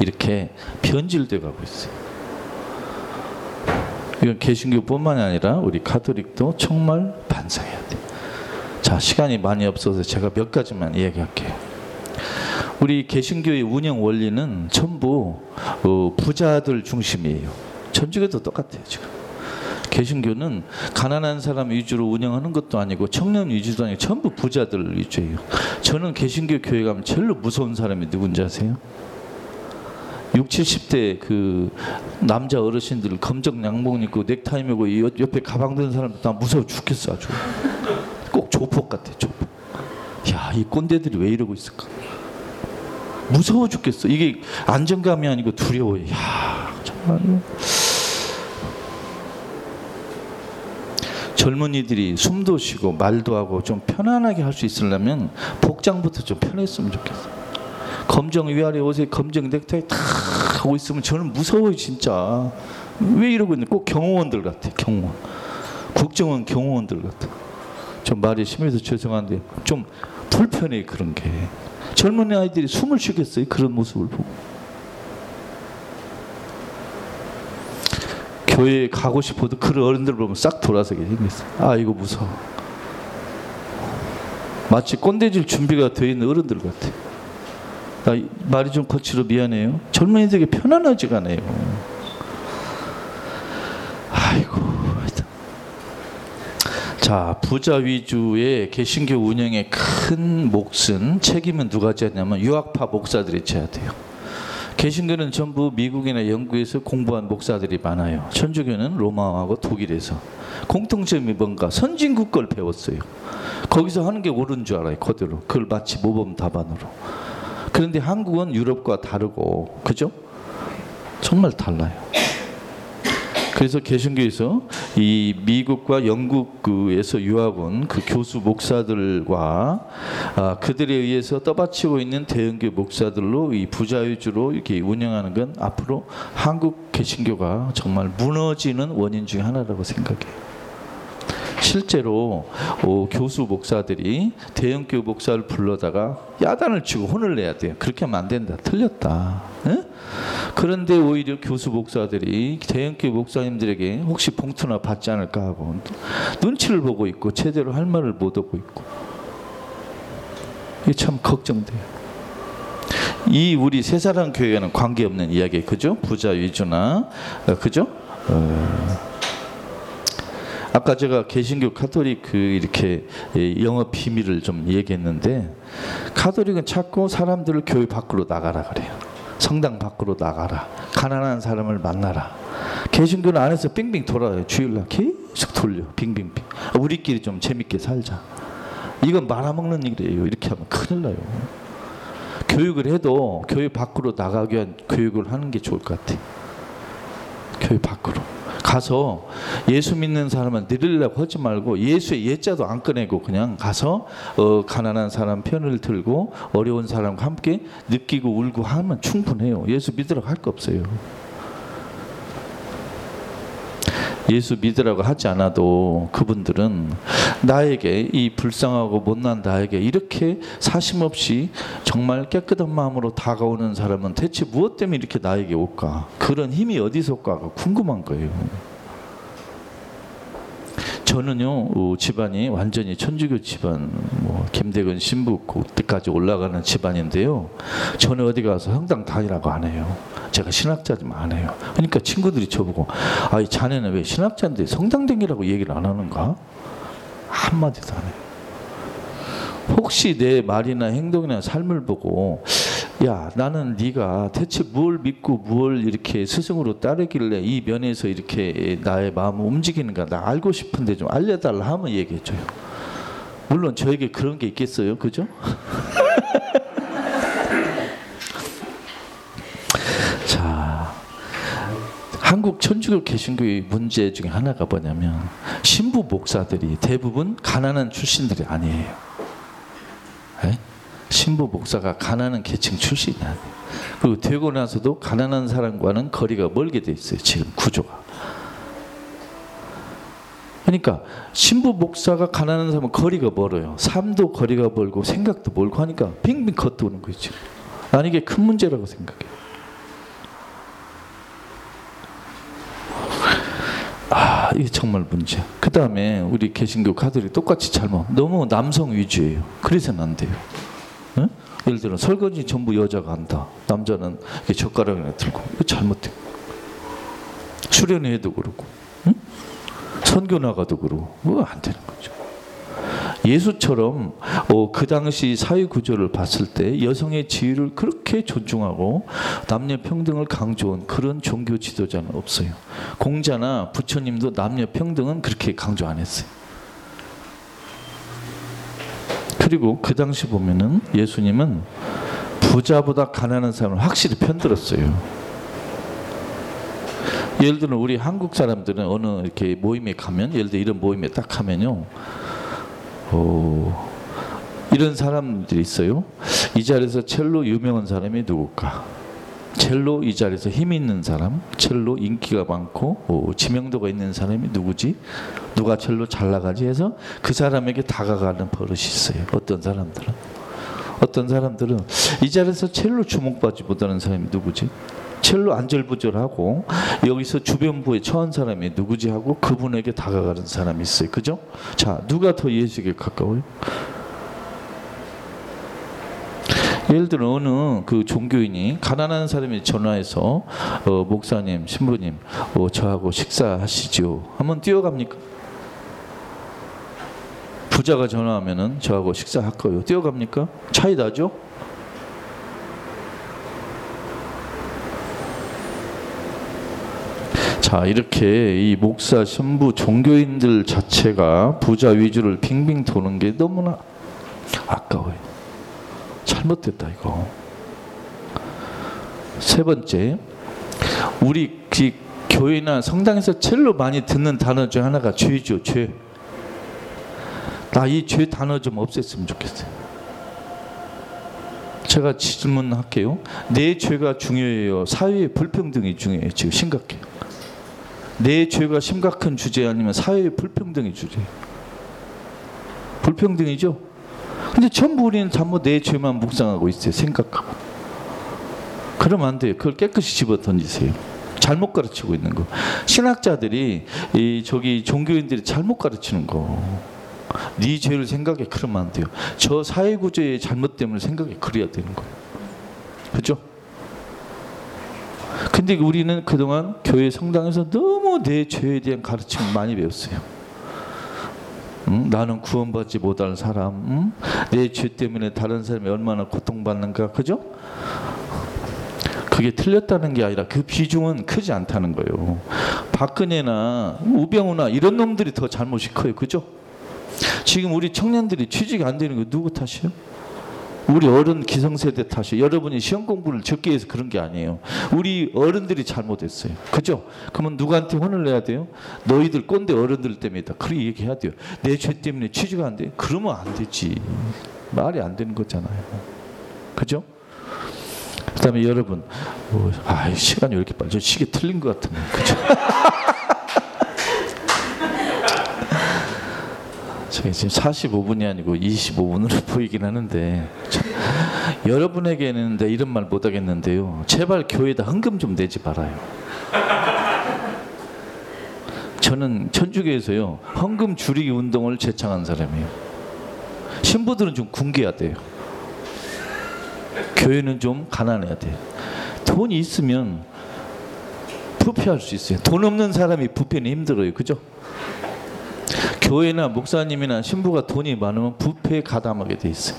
이렇게 변질되어 가고 있어요. 이건 개신교뿐만 아니라 우리 가톨릭도 정말 반성해야 돼요. 자, 시간이 많이 없어서 제가 몇 가지만 얘기할게요. 우리 개신교의 운영 원리는 전부 어, 부자들 중심이에요. 천주교도 똑같아요 지금. 개신교는 가난한 사람 위주로 운영하는 것도 아니고 청년 위주도 아니고 전부 부자들 위주예요. 저는 개신교 교회 가면 제일 무서운 사람이 누군지 아세요? 육십, 칠십 대 그 남자 어르신들 검정 양복 입고 넥타이 메고 옆에 가방 든 사람들 다 무서워 죽겠어 아주. 꼭 조폭 같아 조폭. 야, 이 꼰대들이 왜 이러고 있을까? 무서워 죽겠어. 이게 안정감이 아니고 두려워요. 야, 정말... 젊은이들이 숨도 쉬고 말도 하고 좀 편안하게 할 수 있으려면 복장부터 좀 편했으면 좋겠어요. 검정 위아래 옷에 검정 넥타이 다 하고 있으면 저는 무서워요 진짜. 왜 이러고 있는데 꼭 경호원들 같아. 경호원. 국정원 경호원들 같아. 좀 말이 심해서 죄송한데 좀 불편해 그런 게. 젊은 아이들이 숨을 쉬겠어요 그런 모습을 보고. 교회에 가고 싶어도 그런 어른들 보면 싹 돌아서게 생겼어요. 아 이거 무서워. 마치 꼰대질 준비가 되어 있는 어른들 같아. 나 말이 좀 거칠어 미안해요. 젊은이들에게 편안하지가 않아요. 아이고. 자, 부자 위주의 개신교 운영의 큰 몫은 책임은 누가 졌냐면 유학파 목사들이 져야 돼요. 개신교는 전부 미국이나 영국에서 공부한 목사들이 많아요. 천주교는 로마하고 독일에서. 공통점이 뭔가 선진국 걸 배웠어요. 거기서 하는 게 옳은 줄 알아요. 그대로. 그걸 마치 모범 답안으로. 그런데 한국은 유럽과 다르고 그죠? 정말 달라요. 그래서 개신교에서 이 미국과 영국에서 유학 온 그 교수 목사들과 아, 그들에 의해서 떠받치고 있는 대형교 목사들로 이 부자 위주로 이렇게 운영하는 건 앞으로 한국 개신교가 정말 무너지는 원인 중에 하나라고 생각해요. 실제로 어, 교수 목사들이 대형교 목사를 불러다가 야단을 치고 혼을 내야 돼요. 그렇게 하면 안 된다. 틀렸다. 에? 그런데 오히려 교수 목사들이 대형교 목사님들에게 혹시 봉투나 받지 않을까 하고 눈치를 보고 있고 제대로 할 말을 못 하고 있고 이게 참 걱정돼요. 이 우리 새사랑 교회와는 관계없는 이야기 그죠? 부자 위주나 그죠? 어... 아까 제가 개신교 가톨릭 그 이렇게 영업 비밀을 좀 얘기했는데 가톨릭은 자꾸 사람들을 교회 밖으로 나가라 그래요. 성당 밖으로 나가라. 가난한 사람을 만나라. 개신교는 안에서 빙빙 돌아요. 주일날 계속 돌려. 빙빙빙. 우리끼리 좀 재밌게 살자. 이건 말아먹는 일이에요. 이렇게 하면 큰일 나요. 교육을 해도 교회 밖으로 나가기 위한 교육을 하는 게 좋을 것 같아요. 교회 밖으로. 가서 예수 믿는 사람은 늘리려고 하지 말고 예수의 예자도 안 꺼내고 그냥 가서 어, 가난한 사람 편을 들고 어려운 사람과 함께 느끼고 울고 하면 충분해요. 예수 믿으라고 할 거 없어요. 예수 믿으라고 하지 않아도 그분들은 나에게 이 불쌍하고 못난 나에게 이렇게 사심없이 정말 깨끗한 마음으로 다가오는 사람은 대체 무엇 때문에 이렇게 나에게 올까? 그런 힘이 어디서 올까가 궁금한 거예요. 저는요 어, 집안이 완전히 천주교 집안, 뭐 김대건 신부 그때까지 올라가는 집안인데요. 저는 어디 가서 성당 다니라고 안 해요. 제가 신학자지만 안 해요. 그러니까 친구들이 저보고 아이 자네는 왜 신학자인데 성당 다니라고 얘기를 안 하는가? 한마디도 안 해요. 혹시 내 말이나 행동이나 삶을 보고 야 나는 네가 대체 뭘 믿고 뭘 이렇게 스승으로 따르길래 이 면에서 이렇게 나의 마음을 움직이는가 나 알고 싶은데 좀 알려달라 하면 얘기해줘요. 물론 저에게 그런 게 있겠어요, 그죠? 자, 한국 천주교 개신교의 문제 중에 하나가 뭐냐면 신부 목사들이 대부분 가난한 출신들이 아니에요. 네? 신부 목사가 가난한 계층 출신이 아니에요. 그리고 되고 나서도 가난한 사람과는 거리가 멀게 돼 있어요. 지금 구조가. 그러니까 신부 목사가 가난한 사람은 거리가 멀어요. 삶도 거리가 멀고 생각도 멀고 하니까 빙빙 겉도는 거지. 난 이게 큰 문제라고 생각해요. 아, 이게 정말 문제야. 그 다음에 우리 개신교 가톨릭 똑같이 잘못. 너무 남성 위주예요. 그래서는 안 돼요. 응? 예를 들어 설거지 전부 여자가 한다. 남자는 이렇게 젓가락이나 들고 이거 잘못된 거야. 수련회도 그러고, 응? 선교 나가도 그러고, 뭐 안 되는 거죠. 예수처럼 어, 그 당시 사회 구조를 봤을 때 여성의 지위를 그렇게 존중하고 남녀 평등을 강조한 그런 종교 지도자는 없어요. 공자나 부처님도 남녀 평등은 그렇게 강조 안 했어요. 그리고 그 당시 보면은 예수님은 부자보다 가난한 사람을 확실히 편들었어요. 예를 들어 우리 한국 사람들은 어느 이렇게 모임에 가면, 예를 들어 이런 모임에 딱 하면요, 어, 이런 사람들이 있어요. 이 자리에서 첼로 유명한 사람이 누굴까? 첼로 이 자리에서 힘이 있는 사람, 첼로 인기가 많고 오, 지명도가 있는 사람이 누구지? 누가 첼로 잘 나가지 해서 그 사람에게 다가가는 버릇이 있어요. 어떤 사람들은 어떤 사람들은 이 자리에서 첼로 주목받지 못하는 사람이 누구지? 첼로 안절부절하고 여기서 주변부에 처한 사람이 누구지 하고 그분에게 다가가는 사람이 있어요. 그죠? 자, 누가 더 예수에게 가까워요? 예를 들어 어느 그 종교인이 가난한 사람이 전화해서 어, 목사님, 신부님, 어, 저하고 식사하시죠. 한번 뛰어갑니까? 부자가 전화하면은 저하고 식사할 거예요. 뛰어갑니까? 차이 나죠? 자, 이렇게 이 목사, 신부, 종교인들 자체가 부자 위주를 빙빙 도는 게 너무나 아까워요. 잘못됐다 이거. 세 번째, 우리 교회나 성당에서 제일로 많이 듣는 단어 중 하나가 죄죠. 죄. 나 이 죄 단어 좀 없앴으면 좋겠어요. 제가 질문할게요. 내 죄가 중요해요, 사회의 불평등이 중요해요? 지금 심각해요. 내 죄가 심각한 주제 아니면 사회의 불평등이 주제예요? 불평등이죠. 근데 전부 우리는 잘못 내 죄만 묵상하고 있어요. 생각하고. 그러면 안 돼요. 그걸 깨끗이 집어던지세요. 잘못 가르치고 있는 거. 신학자들이 이 저기 종교인들이 잘못 가르치는 거. 네 죄를 생각해. 그러면 안 돼요. 저 사회구조의 잘못 때문에 생각해. 그래야 되는 거예요. 그렇죠? 근데 우리는 그동안 교회 성당에서 너무 내 죄에 대한 가르침을 많이 배웠어요. 음? 나는 구원받지 못할 사람, 음? 내 죄 때문에 다른 사람이 얼마나 고통받는가, 그죠? 그게 틀렸다는 게 아니라 그 비중은 크지 않다는 거예요. 박근혜나 우병우나 이런 놈들이 더 잘못이 커요, 그죠? 지금 우리 청년들이 취직이 안 되는 거 누구 탓이에요? 우리 어른 기성세대 탓이에요. 여러분이 시험 공부를 적게 해서 그런 게 아니에요. 우리 어른들이 잘못했어요. 그죠? 그러면 누구한테 혼을 내야 돼요? 너희들 꼰대 어른들 때문이다. 그렇게 얘기해야 돼요. 내 죄 때문에 취직 안 돼? 그러면 안 되지. 말이 안 되는 거잖아요. 그죠? 그 다음에 여러분, 뭐, 아, 시간이 왜 이렇게 빨리, 저 시계 틀린 것 같은데. 그죠? 제가 지금 사십오 분이 아니고 이십오 분으로 보이긴 하는데 참, 여러분에게는 내 이런 말 못하겠는데요. 제발 교회에다 헌금 좀 내지 말아요. 저는 천주교에서요 헌금 줄이기 운동을 제창한 사람이에요. 신부들은 좀 굶겨야 돼요. 교회는 좀 가난해야 돼요. 돈이 있으면 부패할 수 있어요. 돈 없는 사람이 부패는 힘들어요. 그죠? 교회나 목사님이나 신부가 돈이 많으면 부패에 가담하게 돼 있어요.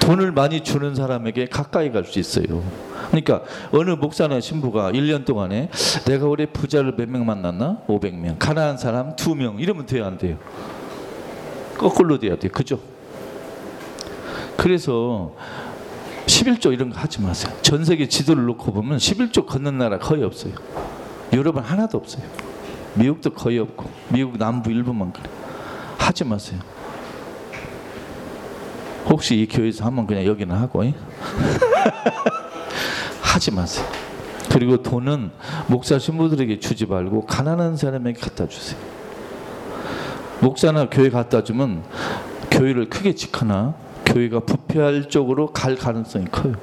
돈을 많이 주는 사람에게 가까이 갈 수 있어요. 그러니까 어느 목사나 신부가 일 년 동안에 내가 올해 부자를 몇 명 만났나? 오백 명. 가난한 사람 두 명. 이러면 돼요? 안 돼요? 거꾸로 돼야 돼요. 그죠? 그래서 십일조 이런 거 하지 마세요. 전 세계 지도를 놓고 보면 십일조 걷는 나라 거의 없어요. 유럽은 하나도 없어요. 미국도 거의 없고 미국 남부 일부만 그래. 하지 마세요. 혹시 이 교회에서 하면 그냥 여기는 하고 하지 마세요. 그리고 돈은 목사 신부들에게 주지 말고 가난한 사람에게 갖다 주세요. 목사나 교회 갖다 주면 교회를 크게 짓거나 교회가 부패할 쪽으로 갈 가능성이 커요.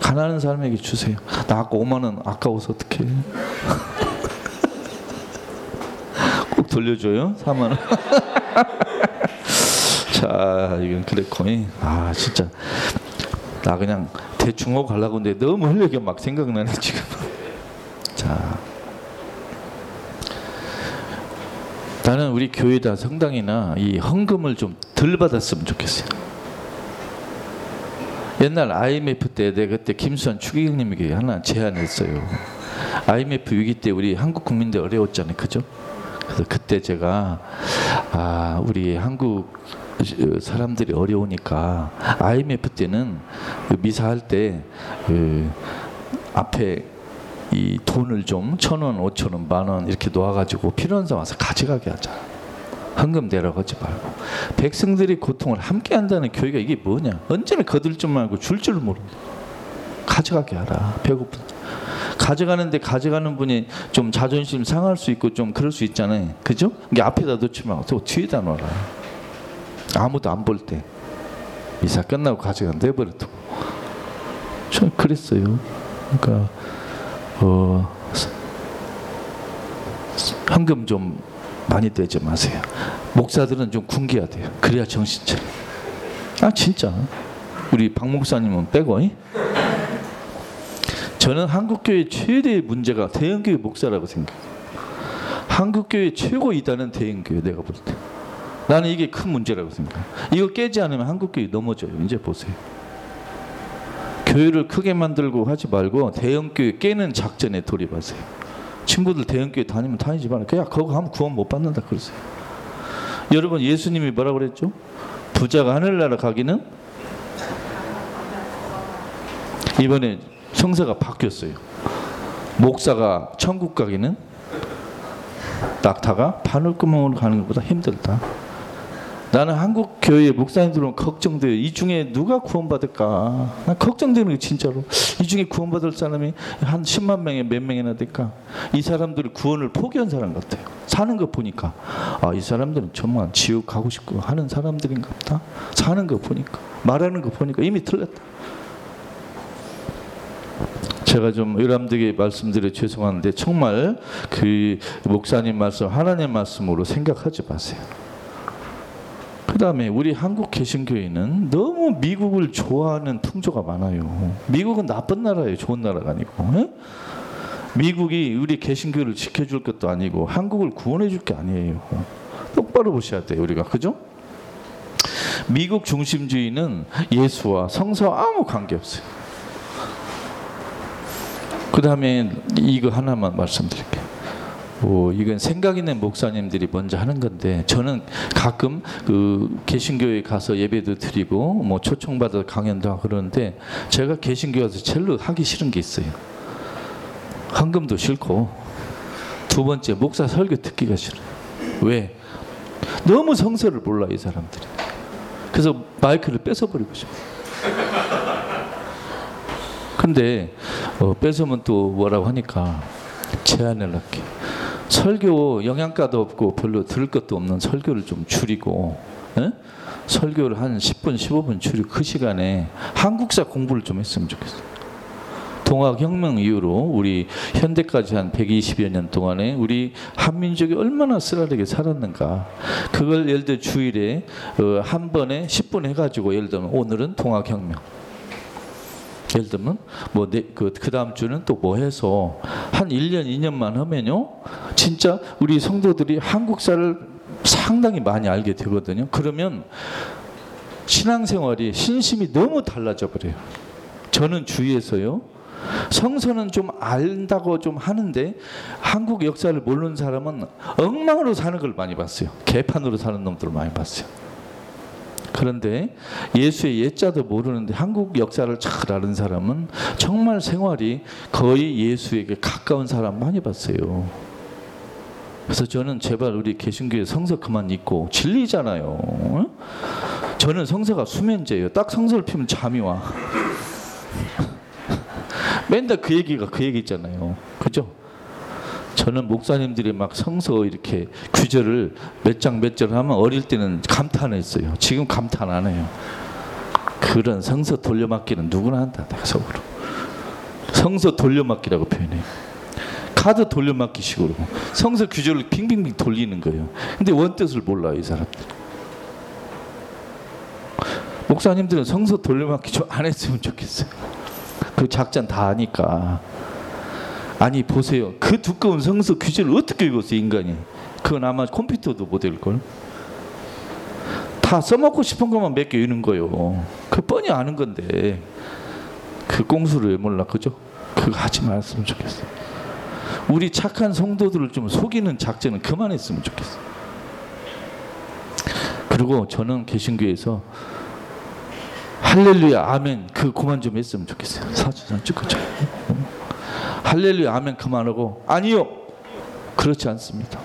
가난한 사람에게 주세요. 나 아까 오만 원 아까워서 어떡해. 꼭 돌려줘요. 사만 원. 자, 이건 그랬고. 아, 진짜. 나 그냥 대충 하고 가려고 했는데 너무 흘려게 막 생각나네, 지금. 자. 나는 우리 교회다 성당이나 이 헌금을 좀 덜 받았으면 좋겠어요. 옛날 아이엠에프 때 내가 그때 김수환 추기경님에게 하나 제안했어요. 아이엠에프 위기 때 우리 한국 국민들 어려웠잖아요, 그죠? 그래서 그때 제가 아 우리 한국 사람들이 어려우니까 아이엠에프 때는 미사할 때 그 앞에 이 돈을 좀 천 원, 오천 원, 만 원 이렇게 놓아가지고 필요한 사람 와서 가져가게 하자. 헌금 내려가지 말고 백성들이 고통을 함께 한다는 교회가 이게 뭐냐. 언제나 거둘 줄 말고 줄 줄 모른다. 가져가게 하라. 배고픈 가져가는데 가져가는 분이 좀 자존심 상할 수 있고 좀 그럴 수 있잖아요, 그죠? 이게 앞에다 놓지 말고 뒤에다 놔라. 아무도 안 볼 때 이사 끝나고 가져간 내버려 두고. 전 그랬어요. 그러니까 어, 헌금 좀 많이 되지 마세요. 목사들은 좀 굶겨야 돼요. 그래야 정신 차려. 아 진짜 우리 박 목사님은 빼고. 이? 저는 한국교회 최대의 문제가 대형교회 목사라고 생각해요. 한국교회 최고 이단은 대형교회. 내가 볼 때 나는 이게 큰 문제라고 생각해요. 이거 깨지 않으면 한국교회 넘어져요. 이제 보세요. 교회를 크게 만들고 하지 말고 대형교회 깨는 작전에 돌입하세요. 친구들 대형교회 다니면 다니지 말아요. 그냥 그거 하면 구원 못 받는다 그러세요. 여러분 예수님이 뭐라고 그랬죠? 부자가 하늘나라 가기는? 이번에 성서가 바뀌었어요. 목사가 천국 가기는? 낙타가 바늘구멍으로 가는 것보다 힘들다. 나는 한국 교회의 목사님들은 걱정돼요. 이 중에 누가 구원받을까? 난 걱정되는 게 진짜로. 이 중에 구원받을 사람이 한 십만 명에 몇 명이나 될까? 이 사람들이 구원을 포기한 사람 같아요. 사는 거 보니까 아, 이 사람들은 정말 지옥 가고 싶고 하는 사람들인가 보다. 사는 거 보니까 말하는 거 보니까 이미 틀렸다. 제가 좀 의람되게 말씀드려 죄송한데 정말 그 목사님 말씀 하나님 말씀으로 생각하지 마세요. 그 다음에 우리 한국 개신교회는 너무 미국을 좋아하는 풍조가 많아요. 미국은 나쁜 나라예요. 좋은 나라가 아니고. 에? 미국이 우리 개신교를 지켜줄 것도 아니고 한국을 구원해 줄 게 아니에요. 똑바로 보셔야 돼요. 우리가. 그죠? 미국 중심주의는 예수와 성서와 아무 관계없어요. 그 다음에 이거 하나만 말씀드릴게요. 오, 이건 생각 있는 목사님들이 먼저 하는 건데 저는 가끔 그 개신교에 가서 예배도 드리고 뭐 초청받아서 강연도 하고 그러는데 제가 개신교에서 제일 하기 싫은 게 있어요. 헌금도 싫고 두 번째 목사 설교 듣기가 싫어요. 왜? 너무 성서를 몰라 이 사람들이. 그래서 마이크를 뺏어버리고 싶어요. 근데 어, 뺏으면 또 뭐라고 하니까 제안을 할게. 설교 영양가도 없고 별로 들을 것도 없는 설교를 좀 줄이고 에? 설교를 한 십 분 십오 분 줄이고 그 시간에 한국사 공부를 좀 했으면 좋겠어요. 동학혁명 이후로 우리 현대까지 한 백이십여 년 동안에 우리 한민족이 얼마나 쓰라리게 살았는가. 그걸 예를 들어 주일에 한 번에 십 분 해가지고 예를 들면 오늘은 동학혁명. 예를 들면 뭐 그 그 다음 주는 또 뭐 해서 한 일 년 이 년만 하면요. 진짜 우리 성도들이 한국사를 상당히 많이 알게 되거든요. 그러면 신앙생활이 신심이 너무 달라져 버려요. 저는 주위에서요. 성서는 좀 안다고 좀 하는데 한국 역사를 모르는 사람은 엉망으로 사는 걸 많이 봤어요. 개판으로 사는 놈들을 많이 봤어요. 그런데 예수의 예자도 모르는데 한국 역사를 잘 아는 사람은 정말 생활이 거의 예수에게 가까운 사람 많이 봤어요. 그래서 저는 제발 우리 개신교회 성서 그만 읽고 진리잖아요. 저는 성서가 수면제예요. 딱 성서를 피면 잠이 와. 맨날 그 얘기가 그 얘기 있잖아요. 그죠? 저는 목사님들이 막 성서 이렇게 규절을 몇 장 몇 절 하면 어릴 때는 감탄했어요. 지금 감탄 안 해요. 그런 성서 돌려막기는 누구나 한다. 속으로. 성서 돌려막기라고 표현해요. 카드 돌려막기 식으로. 성서 규절을 빙빙빙 돌리는 거예요. 근데 원뜻을 몰라요. 이 사람들. 목사님들은 성서 돌려막기 좀 안 했으면 좋겠어요. 그 작전 다 아니까. 아니 보세요. 그 두꺼운 성서 규제를 어떻게 읽었어요 인간이. 그건 아마 컴퓨터도 못 읽을걸. 다 써먹고 싶은 것만 몇 개 읽는 거예요. 그 뻔히 아는 건데 그 꼼수를 왜 몰라. 그죠? 그거 하지 말았으면 좋겠어요. 우리 착한 성도들을 좀 속이는 작전은 그만했으면 좋겠어요. 그리고 저는 개신교에서 할렐루야 아멘 그 그만 좀 했으면 좋겠어요. 사주산 찍었죠. 할렐루야 아멘 그만하고 아니요 그렇지 않습니다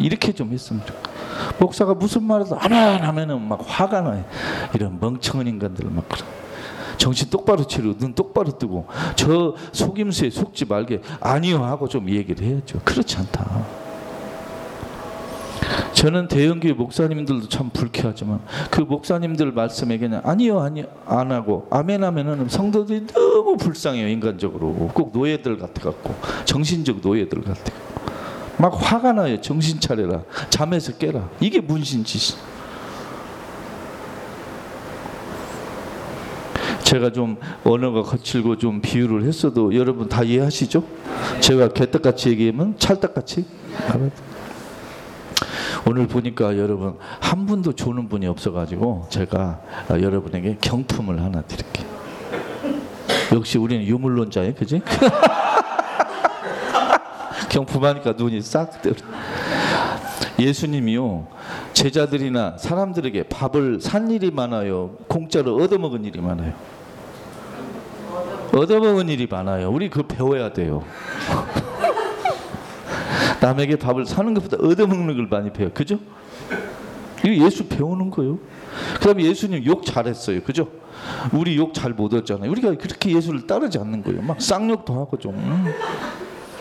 이렇게 좀 했으면 좋겠어요. 목사가 무슨 말해도 아멘 하면은 막 화가 나요. 이런 멍청한 인간들을 막 그래. 정신 똑바로 차리고 눈 똑바로 뜨고 저 속임수에 속지 말게 아니요 하고 좀 얘기를 해야죠. 그렇지 않다. 저는 대형교회 목사님들도 참 불쾌하지만 그 목사님들 말씀에 그냥 아니요 아니요 안 하고 아멘 하면은 성도들이 너무 불쌍해요. 인간적으로 꼭 노예들 같아갖고 정신적 노예들 같아. 막 화가 나요. 정신 차려라. 잠에서 깨라. 이게 문신짓이야. 제가 좀 언어가 거칠고 좀 비유를 했어도 여러분 다 이해하시죠? 제가 개떡같이 얘기하면 찰떡같이 오늘 보니까 여러분 한 분도 조는 분이 없어가지고 제가 여러분에게 경품을 하나 드릴게요. 역시 우리는 유물론자예요. 그지? 경품하니까 눈이 싹 뜨려. 예수님이요. 제자들이나 사람들에게 밥을 산 일이 많아요. 공짜로 얻어먹은 일이 많아요. 얻어먹은 일이 많아요. 우리 그거 배워야 돼요. 남에게 밥을 사는 것보다 얻어먹는 걸 많이 배워요. 그죠? 이거 예수 배우는 거예요. 그 다음에 예수님 욕 잘했어요. 그죠? 우리 욕 잘 못 얻잖아요. 우리가 그렇게 예수를 따르지 않는 거예요. 막 쌍욕도 하고 좀.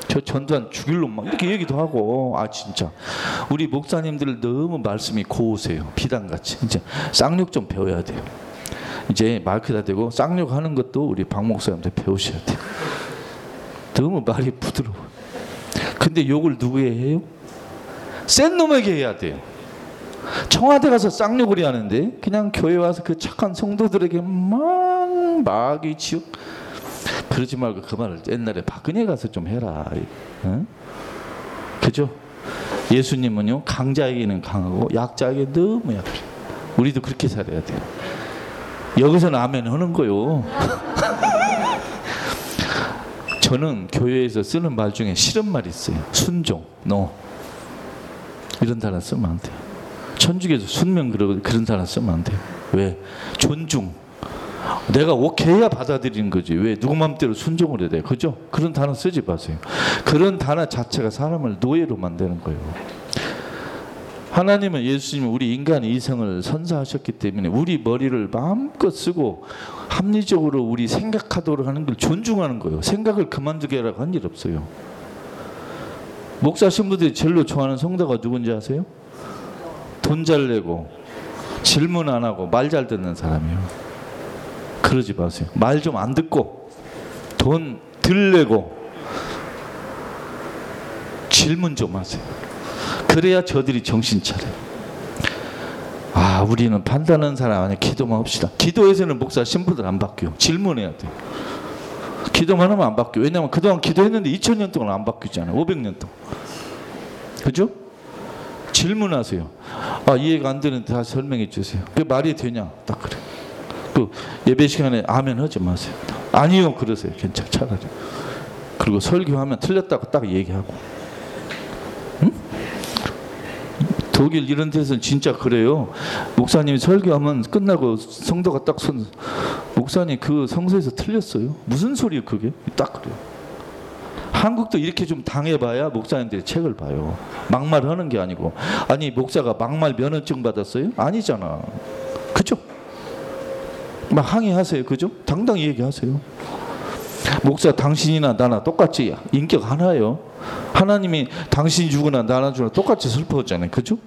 저 전두환 죽일 놈 막 이렇게 얘기도 하고. 아 진짜. 우리 목사님들 너무 말씀이 고우세요. 비단같이. 이제 쌍욕 좀 배워야 돼요. 이제 마이크 다 대고 쌍욕 하는 것도 우리 박 목사님한테 배우셔야 돼요. 너무 말이 부드러워요. 근데 욕을 누구에 해요? 센 놈에게 해야 돼요. 청와대 가서 쌍욕을 해야 하는데 그냥 교회 와서 그 착한 성도들에게 막 마귀지옥 그러지 말고 그 말을 옛날에 박근혜 가서 좀 해라. 응? 그죠? 예수님은요 강자에게는 강하고 약자에게 너무 약해요. 우리도 그렇게 살아야 돼요. 여기서는 아멘 하는 거요. 저는 교회에서 쓰는 말 중에 싫은 말이 있어요. 순종, no. 이런 단어 쓰면 안 돼요. 천주교에서 순명 그러고 그런 단어 쓰면 안 돼요. 왜? 존중. 내가 오케이야 받아들이는 거지. 왜? 누구 맘대로 순종을 해야 돼요. 그죠? 그런 단어 쓰지 마세요. 그런 단어 자체가 사람을 노예로 만드는 거예요. 하나님은 예수님은 우리 인간의 이성을 선사하셨기 때문에 우리 머리를 마음껏 쓰고 합리적으로 우리 생각하도록 하는 걸 존중하는 거예요. 생각을 그만두게 하라고 한 일 없어요. 목사 신부들이 제일로 좋아하는 성도가 누군지 아세요? 돈 잘 내고 질문 안 하고 말 잘 듣는 사람이에요. 그러지 마세요. 말 좀 안 듣고 돈 덜 내고 질문 좀 하세요. 그래야 저들이 정신 차려요. 아, 우리는 판단하는 사람 아니야. 기도만 합시다. 기도에서는 목사 신부들 안 바뀌어요. 질문해야 돼요. 기도만 하면 안 바뀌어요. 왜냐하면 그동안 기도했는데 이천 년 동안 안 바뀌잖아요. 오백 년 동안. 그죠? 질문하세요. 아, 이해가 안 되는데 다시 설명해 주세요. 그게 말이 되냐? 딱 그래. 그 예배 시간에 아멘 하지 마세요. 아니요, 그러세요. 괜찮아, 차라리. 그리고 설교하면 틀렸다고 딱 얘기하고. 응? 독일 이런 데서는 진짜 그래요. 목사님이 설교하면 끝나고 성도가 딱 손, 목사님 그 성서에서 틀렸어요. 무슨 소리예요, 그게? 딱 그래요. 한국도 이렇게 좀 당해봐야 목사님들이 책을 봐요. 막말 하는 게 아니고. 아니, 목사가 막말 면허증 받았어요? 아니잖아. 그죠? 막 항의하세요. 그죠? 당당히 얘기하세요. 목사 당신이나 나나 똑같이 인격 하나예요. 하나님이 당신이 주거나 나나 주거나 똑같이 슬퍼하잖아요. 그죠?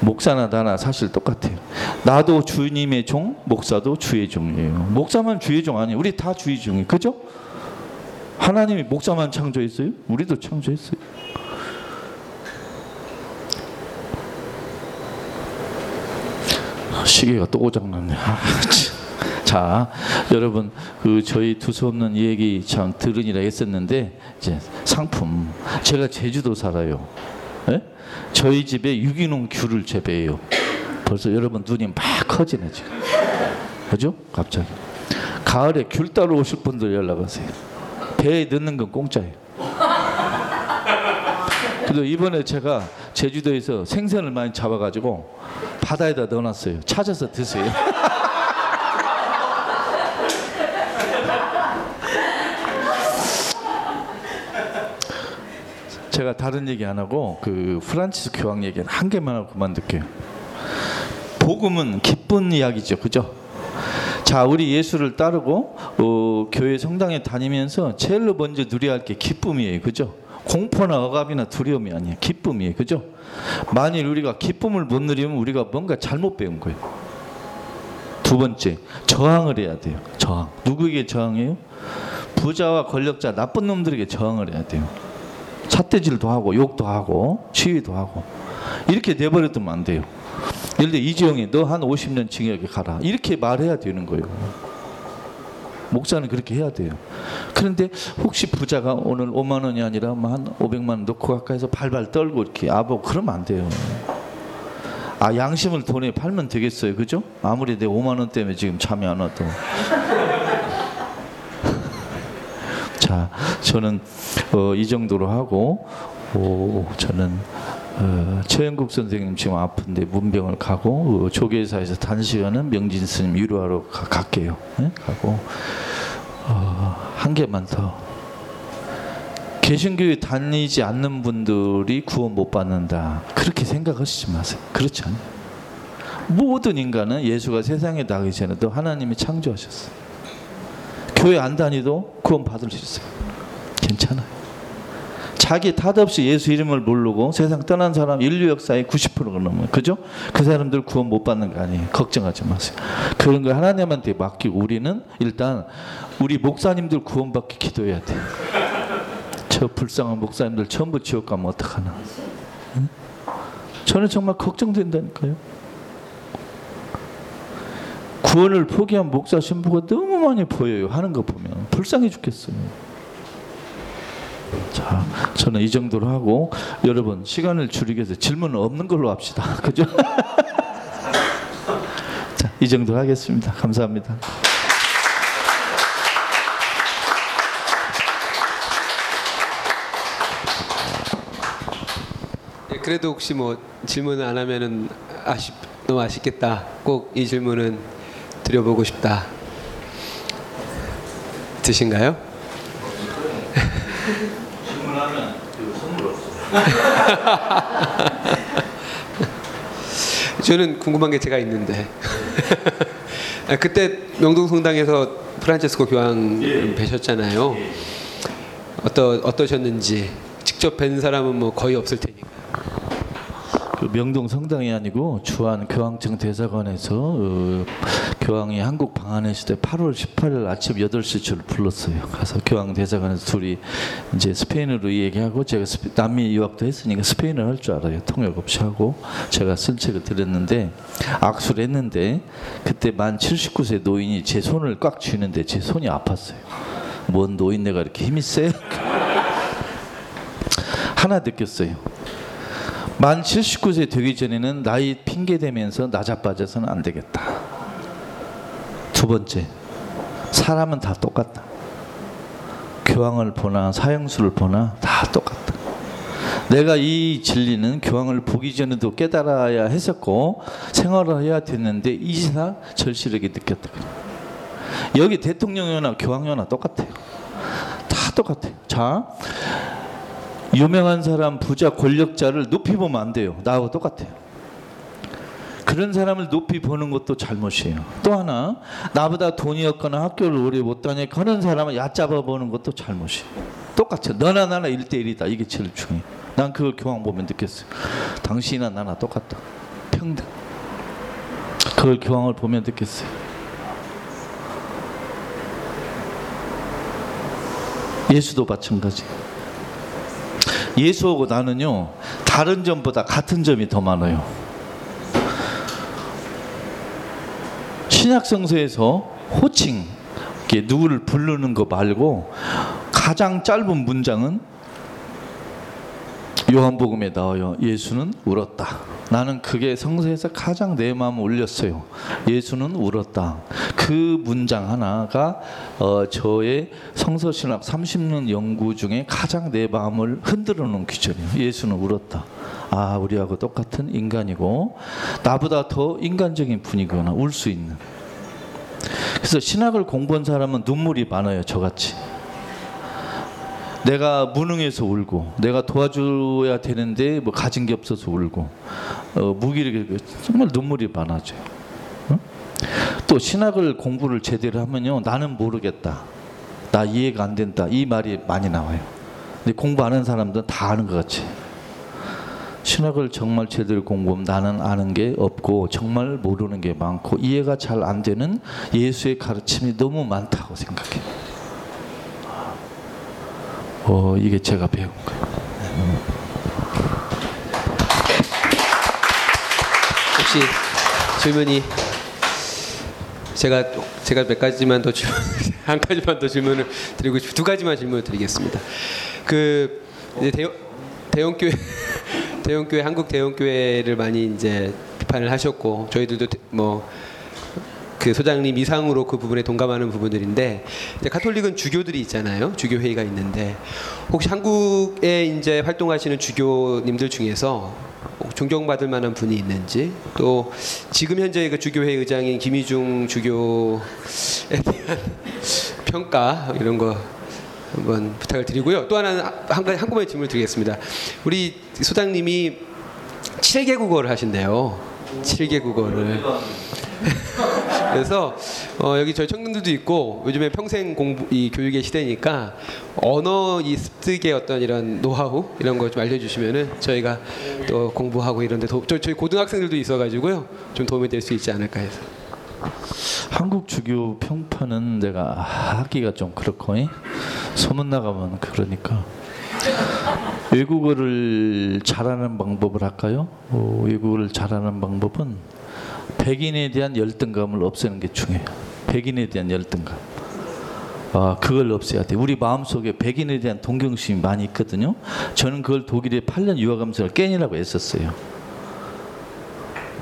목사나 나나 사실 똑같아요. 나도 주님의 종, 목사도 주의 종이에요. 목사만 주의 종 아니에요. 우리 다 주의 종이에요. 그죠? 하나님이 목사만 창조했어요? 우리도 창조했어요. 시계가 또 고장났네. 아, 자, 여러분, 그 저희 두서없는 얘기 참 들으니라 했었는데, 이제 상품. 제가 제주도 살아요. 예? 저희 집에 유기농 귤을 재배해요. 벌써 여러분 눈이 막 커지네 지금. 그죠? 갑자기 가을에 귤 따러 오실 분들 연락하세요. 배에 넣는 건 공짜예요. 그래서 이번에 제가 제주도에서 생선을 많이 잡아가지고 바다에다 넣어놨어요. 찾아서 드세요. 제가 다른 얘기 안 하고 그 프란치스코 교황 얘기는 한 개만 하고 그만둘게요. 복음은 기쁜 이야기죠, 그죠? 자, 우리 예수를 따르고 어, 교회 성당에 다니면서 제일로 먼저 누려야 할 게 기쁨이에요, 그죠? 공포나 억압이나 두려움이 아니에요. 기쁨이에요, 그죠? 만일 우리가 기쁨을 못 누리면 우리가 뭔가 잘못 배운 거예요. 두 번째, 저항을 해야 돼요. 저항. 누구에게 저항해요? 부자와 권력자, 나쁜 놈들에게 저항을 해야 돼요. 삿대질도 하고 욕도 하고 시위도 하고. 이렇게 내버려두면 안 돼요. 예를 들어 이지영이 너 한 오십 년 징역에 가라, 이렇게 말해야 되는 거예요. 목사는 그렇게 해야 돼요. 그런데 혹시 부자가 오늘 오만 원이 아니라 한 오백만 원 넣고 가까이서 발발 떨고 이렇게 아보고 그러면 안 돼요. 아, 양심을 돈에 팔면 되겠어요, 그죠? 아무리 내 오만 원 때문에 지금 잠이 안 와도. 자, 저는 어, 이 정도로 하고, 오, 저는 어, 최영국 선생님 지금 아픈데 문병을 가고, 어, 조계사에서 단시간은 명진 스님 위로하러 가, 갈게요. 네? 가고 어, 한 개만 더. 개신교에 다니지 않는 분들이 구원 못 받는다, 그렇게 생각하시지 마세요. 그렇지 않아요. 모든 인간은 예수가 세상에 나기 전에도 하나님이 창조하셨어요. 교회 안 다니도 구원 받을 수 있어요. 괜찮아요. 자기 탓 없이 예수 이름을 모르고 세상 떠난 사람, 인류 역사의 구십 퍼센트가 넘어요. 그죠? 그 사람들 구원 못 받는 거 아니에요. 걱정하지 마세요. 그런 걸 하나님한테 맡기고, 우리는 일단 우리 목사님들 구원받기 기도해야 돼요. 저 불쌍한 목사님들 전부 지옥 가면 어떡하나. 응? 저는 정말 걱정된다니까요. 구원을 포기한 목사 신부가 너무 많이 보여요. 하는 거 보면 불쌍해 죽겠어요. 자, 저는 이 정도로 하고, 여러분 시간을 줄이기 위해서 질문은 없는 걸로 합시다. 그죠? 자, 이 정도로 하겠습니다. 감사합니다. 예, 그래도 혹시 뭐 질문을 안 하면은 아쉽, 너무 아쉽겠다. 꼭 이 질문은 드려보고 싶다. 드신가요? 질문하면 선물 없어요. 저는 궁금한 게 제가 있는데 그때 명동성당에서 프란치스코 교황 예. 뵈셨잖아요. 예. 어떠, 어떠셨는지. 직접 뵌 사람은 뭐 거의 없을 테니까. 그 명동 성당이 아니고 주한 교황청 대사관에서 어, 교황이 한국 방한의 시대 팔월 십팔일 아침 여덟 시 줄 불렀어요. 가서 교황 대사관에서 둘이 이제 스페인어로 얘기하고, 제가 스페, 남미 유학도 했으니까 스페인어를 할 줄 알아요. 통역 없이 하고. 제가 쓴 책을 드렸는데 악수를 했는데 그때 만 일흔아홉 세 노인이 제 손을 꽉 쥐는데 제 손이 아팠어요. 뭔 노인네가 이렇게 힘이 세? 하나 느꼈어요. 만 일흔아홉 세 되기 전에는 나이 핑계대면서 낮아빠져서는 안 되겠다. 두 번째, 사람은 다 똑같다. 교황을 보나 사형수를 보나 다 똑같다. 내가 이 진리는 교황을 보기 전에도 깨달아야 했었고 생활을 해야 됐는데 이제야 절실하게 느꼈다. 여기 대통령이나 교황이나 똑같아요. 다 똑같아요. 자, 유명한 사람, 부자, 권력자를 높이 보면 안 돼요. 나하고 똑같아요. 그런 사람을 높이 보는 것도 잘못이에요. 또 하나, 나보다 돈이 없거나 학교를 오래 못 다니니까 그런 사람을 얕잡아 보는 것도 잘못이에요. 똑같아요. 너나 나나 일대일이다. 이게 제일 중요해요. 난 그걸 교황 보면 느꼈어요. 당신이나 나나 똑같다. 평등. 그걸 교황을 보면 느꼈어요. 예수도 마찬가지예요. 예수하고 나는요, 다른 점보다 같은 점이 더 많아요. 신약성서에서 호칭, 누구를 부르는 거 말고 가장 짧은 문장은 요한복음에 나와요. 예수는 울었다. 나는 그게 성서에서 가장 내 마음을 울렸어요. 예수는 울었다. 그 문장 하나가 어, 저의 성서신학 삼십 년 연구 중에 가장 내 마음을 흔들어 놓은 기절이에요. 예수는 울었다. 아, 우리하고 똑같은 인간이고 나보다 더 인간적인 분이거나 울 수 있는. 그래서 신학을 공부한 사람은 눈물이 많아요. 저같이. 내가 무능해서 울고, 내가 도와줘야 되는데 뭐 가진 게 없어서 울고, 어, 무기력해, 정말 눈물이 많아져요. 응? 또 신학을 공부를 제대로 하면요, 나는 모르겠다, 나 이해가 안 된다, 이 말이 많이 나와요. 근데 공부 안 하는 사람들은 다 아는 것 같지. 신학을 정말 제대로 공부하면 나는 아는 게 없고 정말 모르는 게 많고 이해가 잘 안 되는 예수의 가르침이 너무 많다고 생각해요. 어, 이게 제가 배운 거예요. 음. 혹시 질문이 제가 제가 몇 가지만 더 질문, 한 가지만 더 질문을 드리고 두 가지만 질문을 드리겠습니다. 그 이제 대형 대형교회 대형교회 한국 대형교회를 많이 이제 비판을 하셨고 저희들도 뭐. 그 소장님 이상으로 그 부분에 동감하는 부분들인데, 이제 가톨릭은 주교들이 있잖아요. 주교 회의가 있는데 혹시 한국에 이제 활동하시는 주교님들 중에서 존경받을 만한 분이 있는지, 또 지금 현재 그 주교회 의장인 김희중 주교에 대한 평가 이런 거 한번 부탁을 드리고요. 또 하나는 한 가지 한꺼번에 질문을 드리겠습니다. 우리 소장님이 일곱 개 국어를 하신대요. 일곱 개 국어를. 그래서 어, 여기 저희 청년들도 있고 요즘에 평생 공부, 이 교육의 시대니까 언어 이 습득의 어떤 이런 노하우 이런 거 좀 알려주시면은 저희가 또 공부하고 이런데 저희 고등학생들도 있어가지고요 좀 도움이 될 수 있지 않을까 해서. 한국 주교 평판은 내가 하기가 좀 그렇고 소문 나가면 그러니까. 외국어를 잘하는 방법을 할까요? 어, 외국어를 잘하는 방법은 백인에 대한 열등감을 없애는 게 중요해요. 백인에 대한 열등감. 아, 그걸 없애야 돼요. 우리 마음속에 백인에 대한 동경심이 많이 있거든요. 저는 그걸 독일에 팔 년 유학하면서 깨니라고 애썼어요.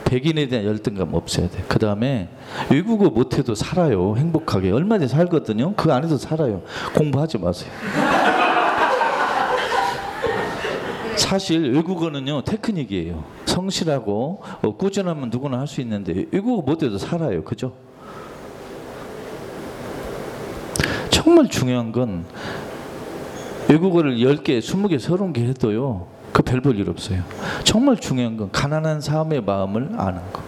백인에 대한 열등감 없애야 돼요. 그 다음에 외국어 못해도 살아요. 행복하게. 얼마든지 살거든요. 그 안에서 살아요. 공부하지 마세요. 사실 외국어는요 테크닉이에요. 성실하고 어, 꾸준하면 누구나 할 수 있는데 외국어 못해도 살아요. 그죠? 정말 중요한 건 외국어를 열 개, 스무 개, 서른 개 해도요 그 별 볼 일 없어요. 정말 중요한 건 가난한 사람의 마음을 아는 거.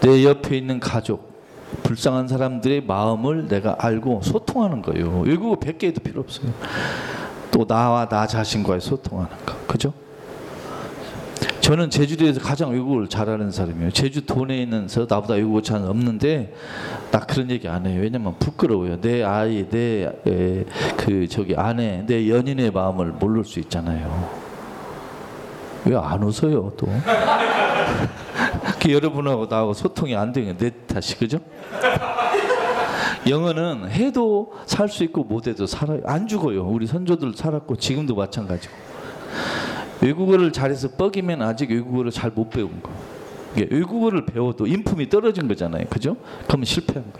내 옆에 있는 가족, 불쌍한 사람들의 마음을 내가 알고 소통하는 거예요. 외국어 백 개 해도 필요 없어요. 또 나와 나 자신과의 소통하는 거. 그죠? 저는 제주도에서 가장 외국어를 잘하는 사람이에요. 제주 도내에 있는 서 나보다 외국어 잘 없는데 나 그런 얘기 안 해요. 왜냐면 부끄러워요. 내 아이, 내 그 저기 아내, 내 연인의 마음을 모를 수 있잖아요. 왜 안 웃어요 또? 여러분하고 나하고 소통이 안 되는 내 탓이, 그죠? 영어는 해도 살 수 있고 못해도 살아요. 안 죽어요. 우리 선조들 살았고 지금도 마찬가지고. 외국어를 잘해서 뻑이면 아직 외국어를 잘 못 배운 거. 이게 외국어를 배워도 인품이 떨어진 거잖아요, 그죠? 그러면 실패한 거.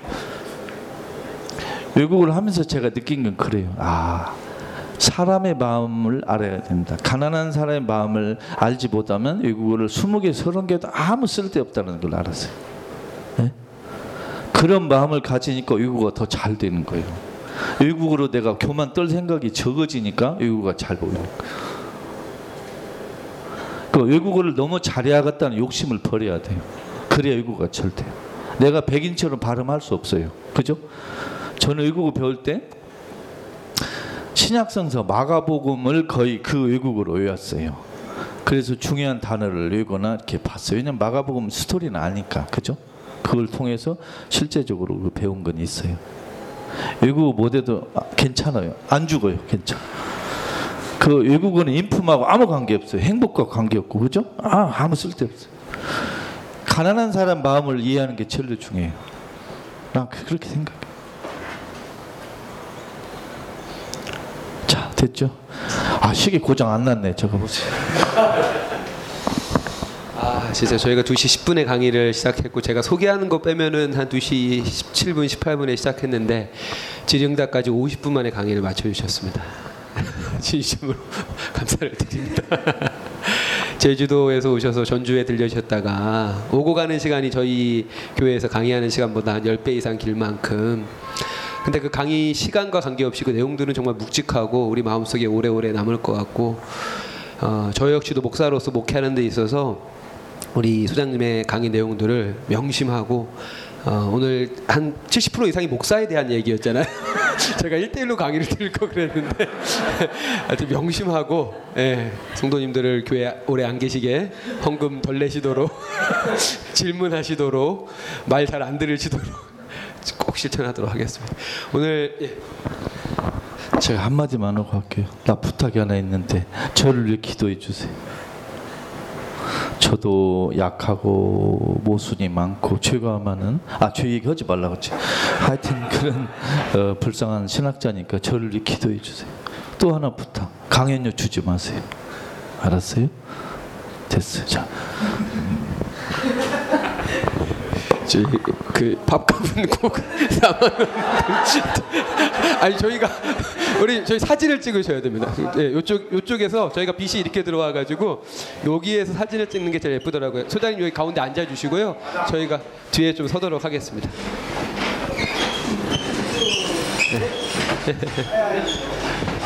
외국어를 하면서 제가 느낀 건 그래요. 아, 사람의 마음을 알아야 됩니다. 가난한 사람의 마음을 알지 못하면 외국어를 스무 개, 서른 개도 아무 쓸데없다는 걸 알았어요. 네? 그런 마음을 가지니까 외국어가 더 잘 되는 거예요. 외국어로 내가 교만 떨 생각이 적어지니까 외국어가 잘 보여요. 그 외국어를 너무 잘해야겠다는 욕심을 버려야 돼요. 그래야 외국어가 잘 돼요. 내가 백인처럼 발음할 수 없어요, 그죠? 저는 외국어 배울 때 신약성서 마가복음을 거의 그 외국어로 외웠어요. 그래서 중요한 단어를 외우거나 이렇게 봤어요. 왜냐면 마가복음 스토리는 아니까, 그죠? 그걸 통해서 실제적으로 배운 건 있어요. 외국어 못해도 아, 괜찮아요. 안 죽어요. 괜찮아. 그 외국어는 인품하고 아무 관계 없어요. 행복과 관계 없고, 그죠? 아, 아무 쓸데 없어요. 가난한 사람 마음을 이해하는 게 제일 중요해요. 난 그렇게 생각해요. 자, 됐죠? 아, 시계 고장 안 났네. 저거 보세요. 아, 진짜 저희가 두 시 십 분에 강의를 시작했고, 제가 소개하는 거 빼면은 한 두 시 십칠 분, 십팔 분에 시작했는데 질의응답까지 오십 분 만에 강의를 마쳐주셨습니다. 진심으로 감사를 드립니다. 제주도에서 오셔서 전주에 들려주셨다가 오고 가는 시간이 저희 교회에서 강의하는 시간보다 한 열 배 이상 길 만큼, 근데 그 강의 시간과 관계없이 그 내용들은 정말 묵직하고 우리 마음속에 오래오래 남을 것 같고, 어, 저 역시도 목사로서 목회하는 데 있어서 우리 소장님의 강의 내용들을 명심하고, 어, 오늘 한 칠십 퍼센트 이상이 목사에 대한 얘기였잖아요. 제가 일 대일로 강의를 드릴 거 그랬는데 아주 명심하고, 예, 성도님들을 교회 오래 안 계시게 헌금 덜 내시도록 질문하시도록 말 잘 안 들으시도록 꼭 실천하도록 하겠습니다. 오늘 예. 제가 한마디만 하고 갈게요. 나 부탁이 하나 있는데 저를 위해 기도해 주세요. 저도 약하고 모순이 많고 죄가 많은, 아, 죄 얘기하지 말라고 했지. 하여튼 그런 어, 불쌍한 신학자니까 저를 위해 기도해 주세요. 또 하나 부탁, 강연료 주지 마세요. 알았어요? 됐어요. 자, 그 밥값은 꼭 사만 원. 아니 저희가 우리 저희 사진을 찍으셔야 됩니다. 예, 요쪽 요쪽에서 저희가 빛이 이렇게 들어와가지고 여기에서 사진을 찍는 게 제일 예쁘더라고요. 소장님 여기 가운데 앉아주시고요. 저희가 뒤에 좀 서도록 하겠습니다. 네.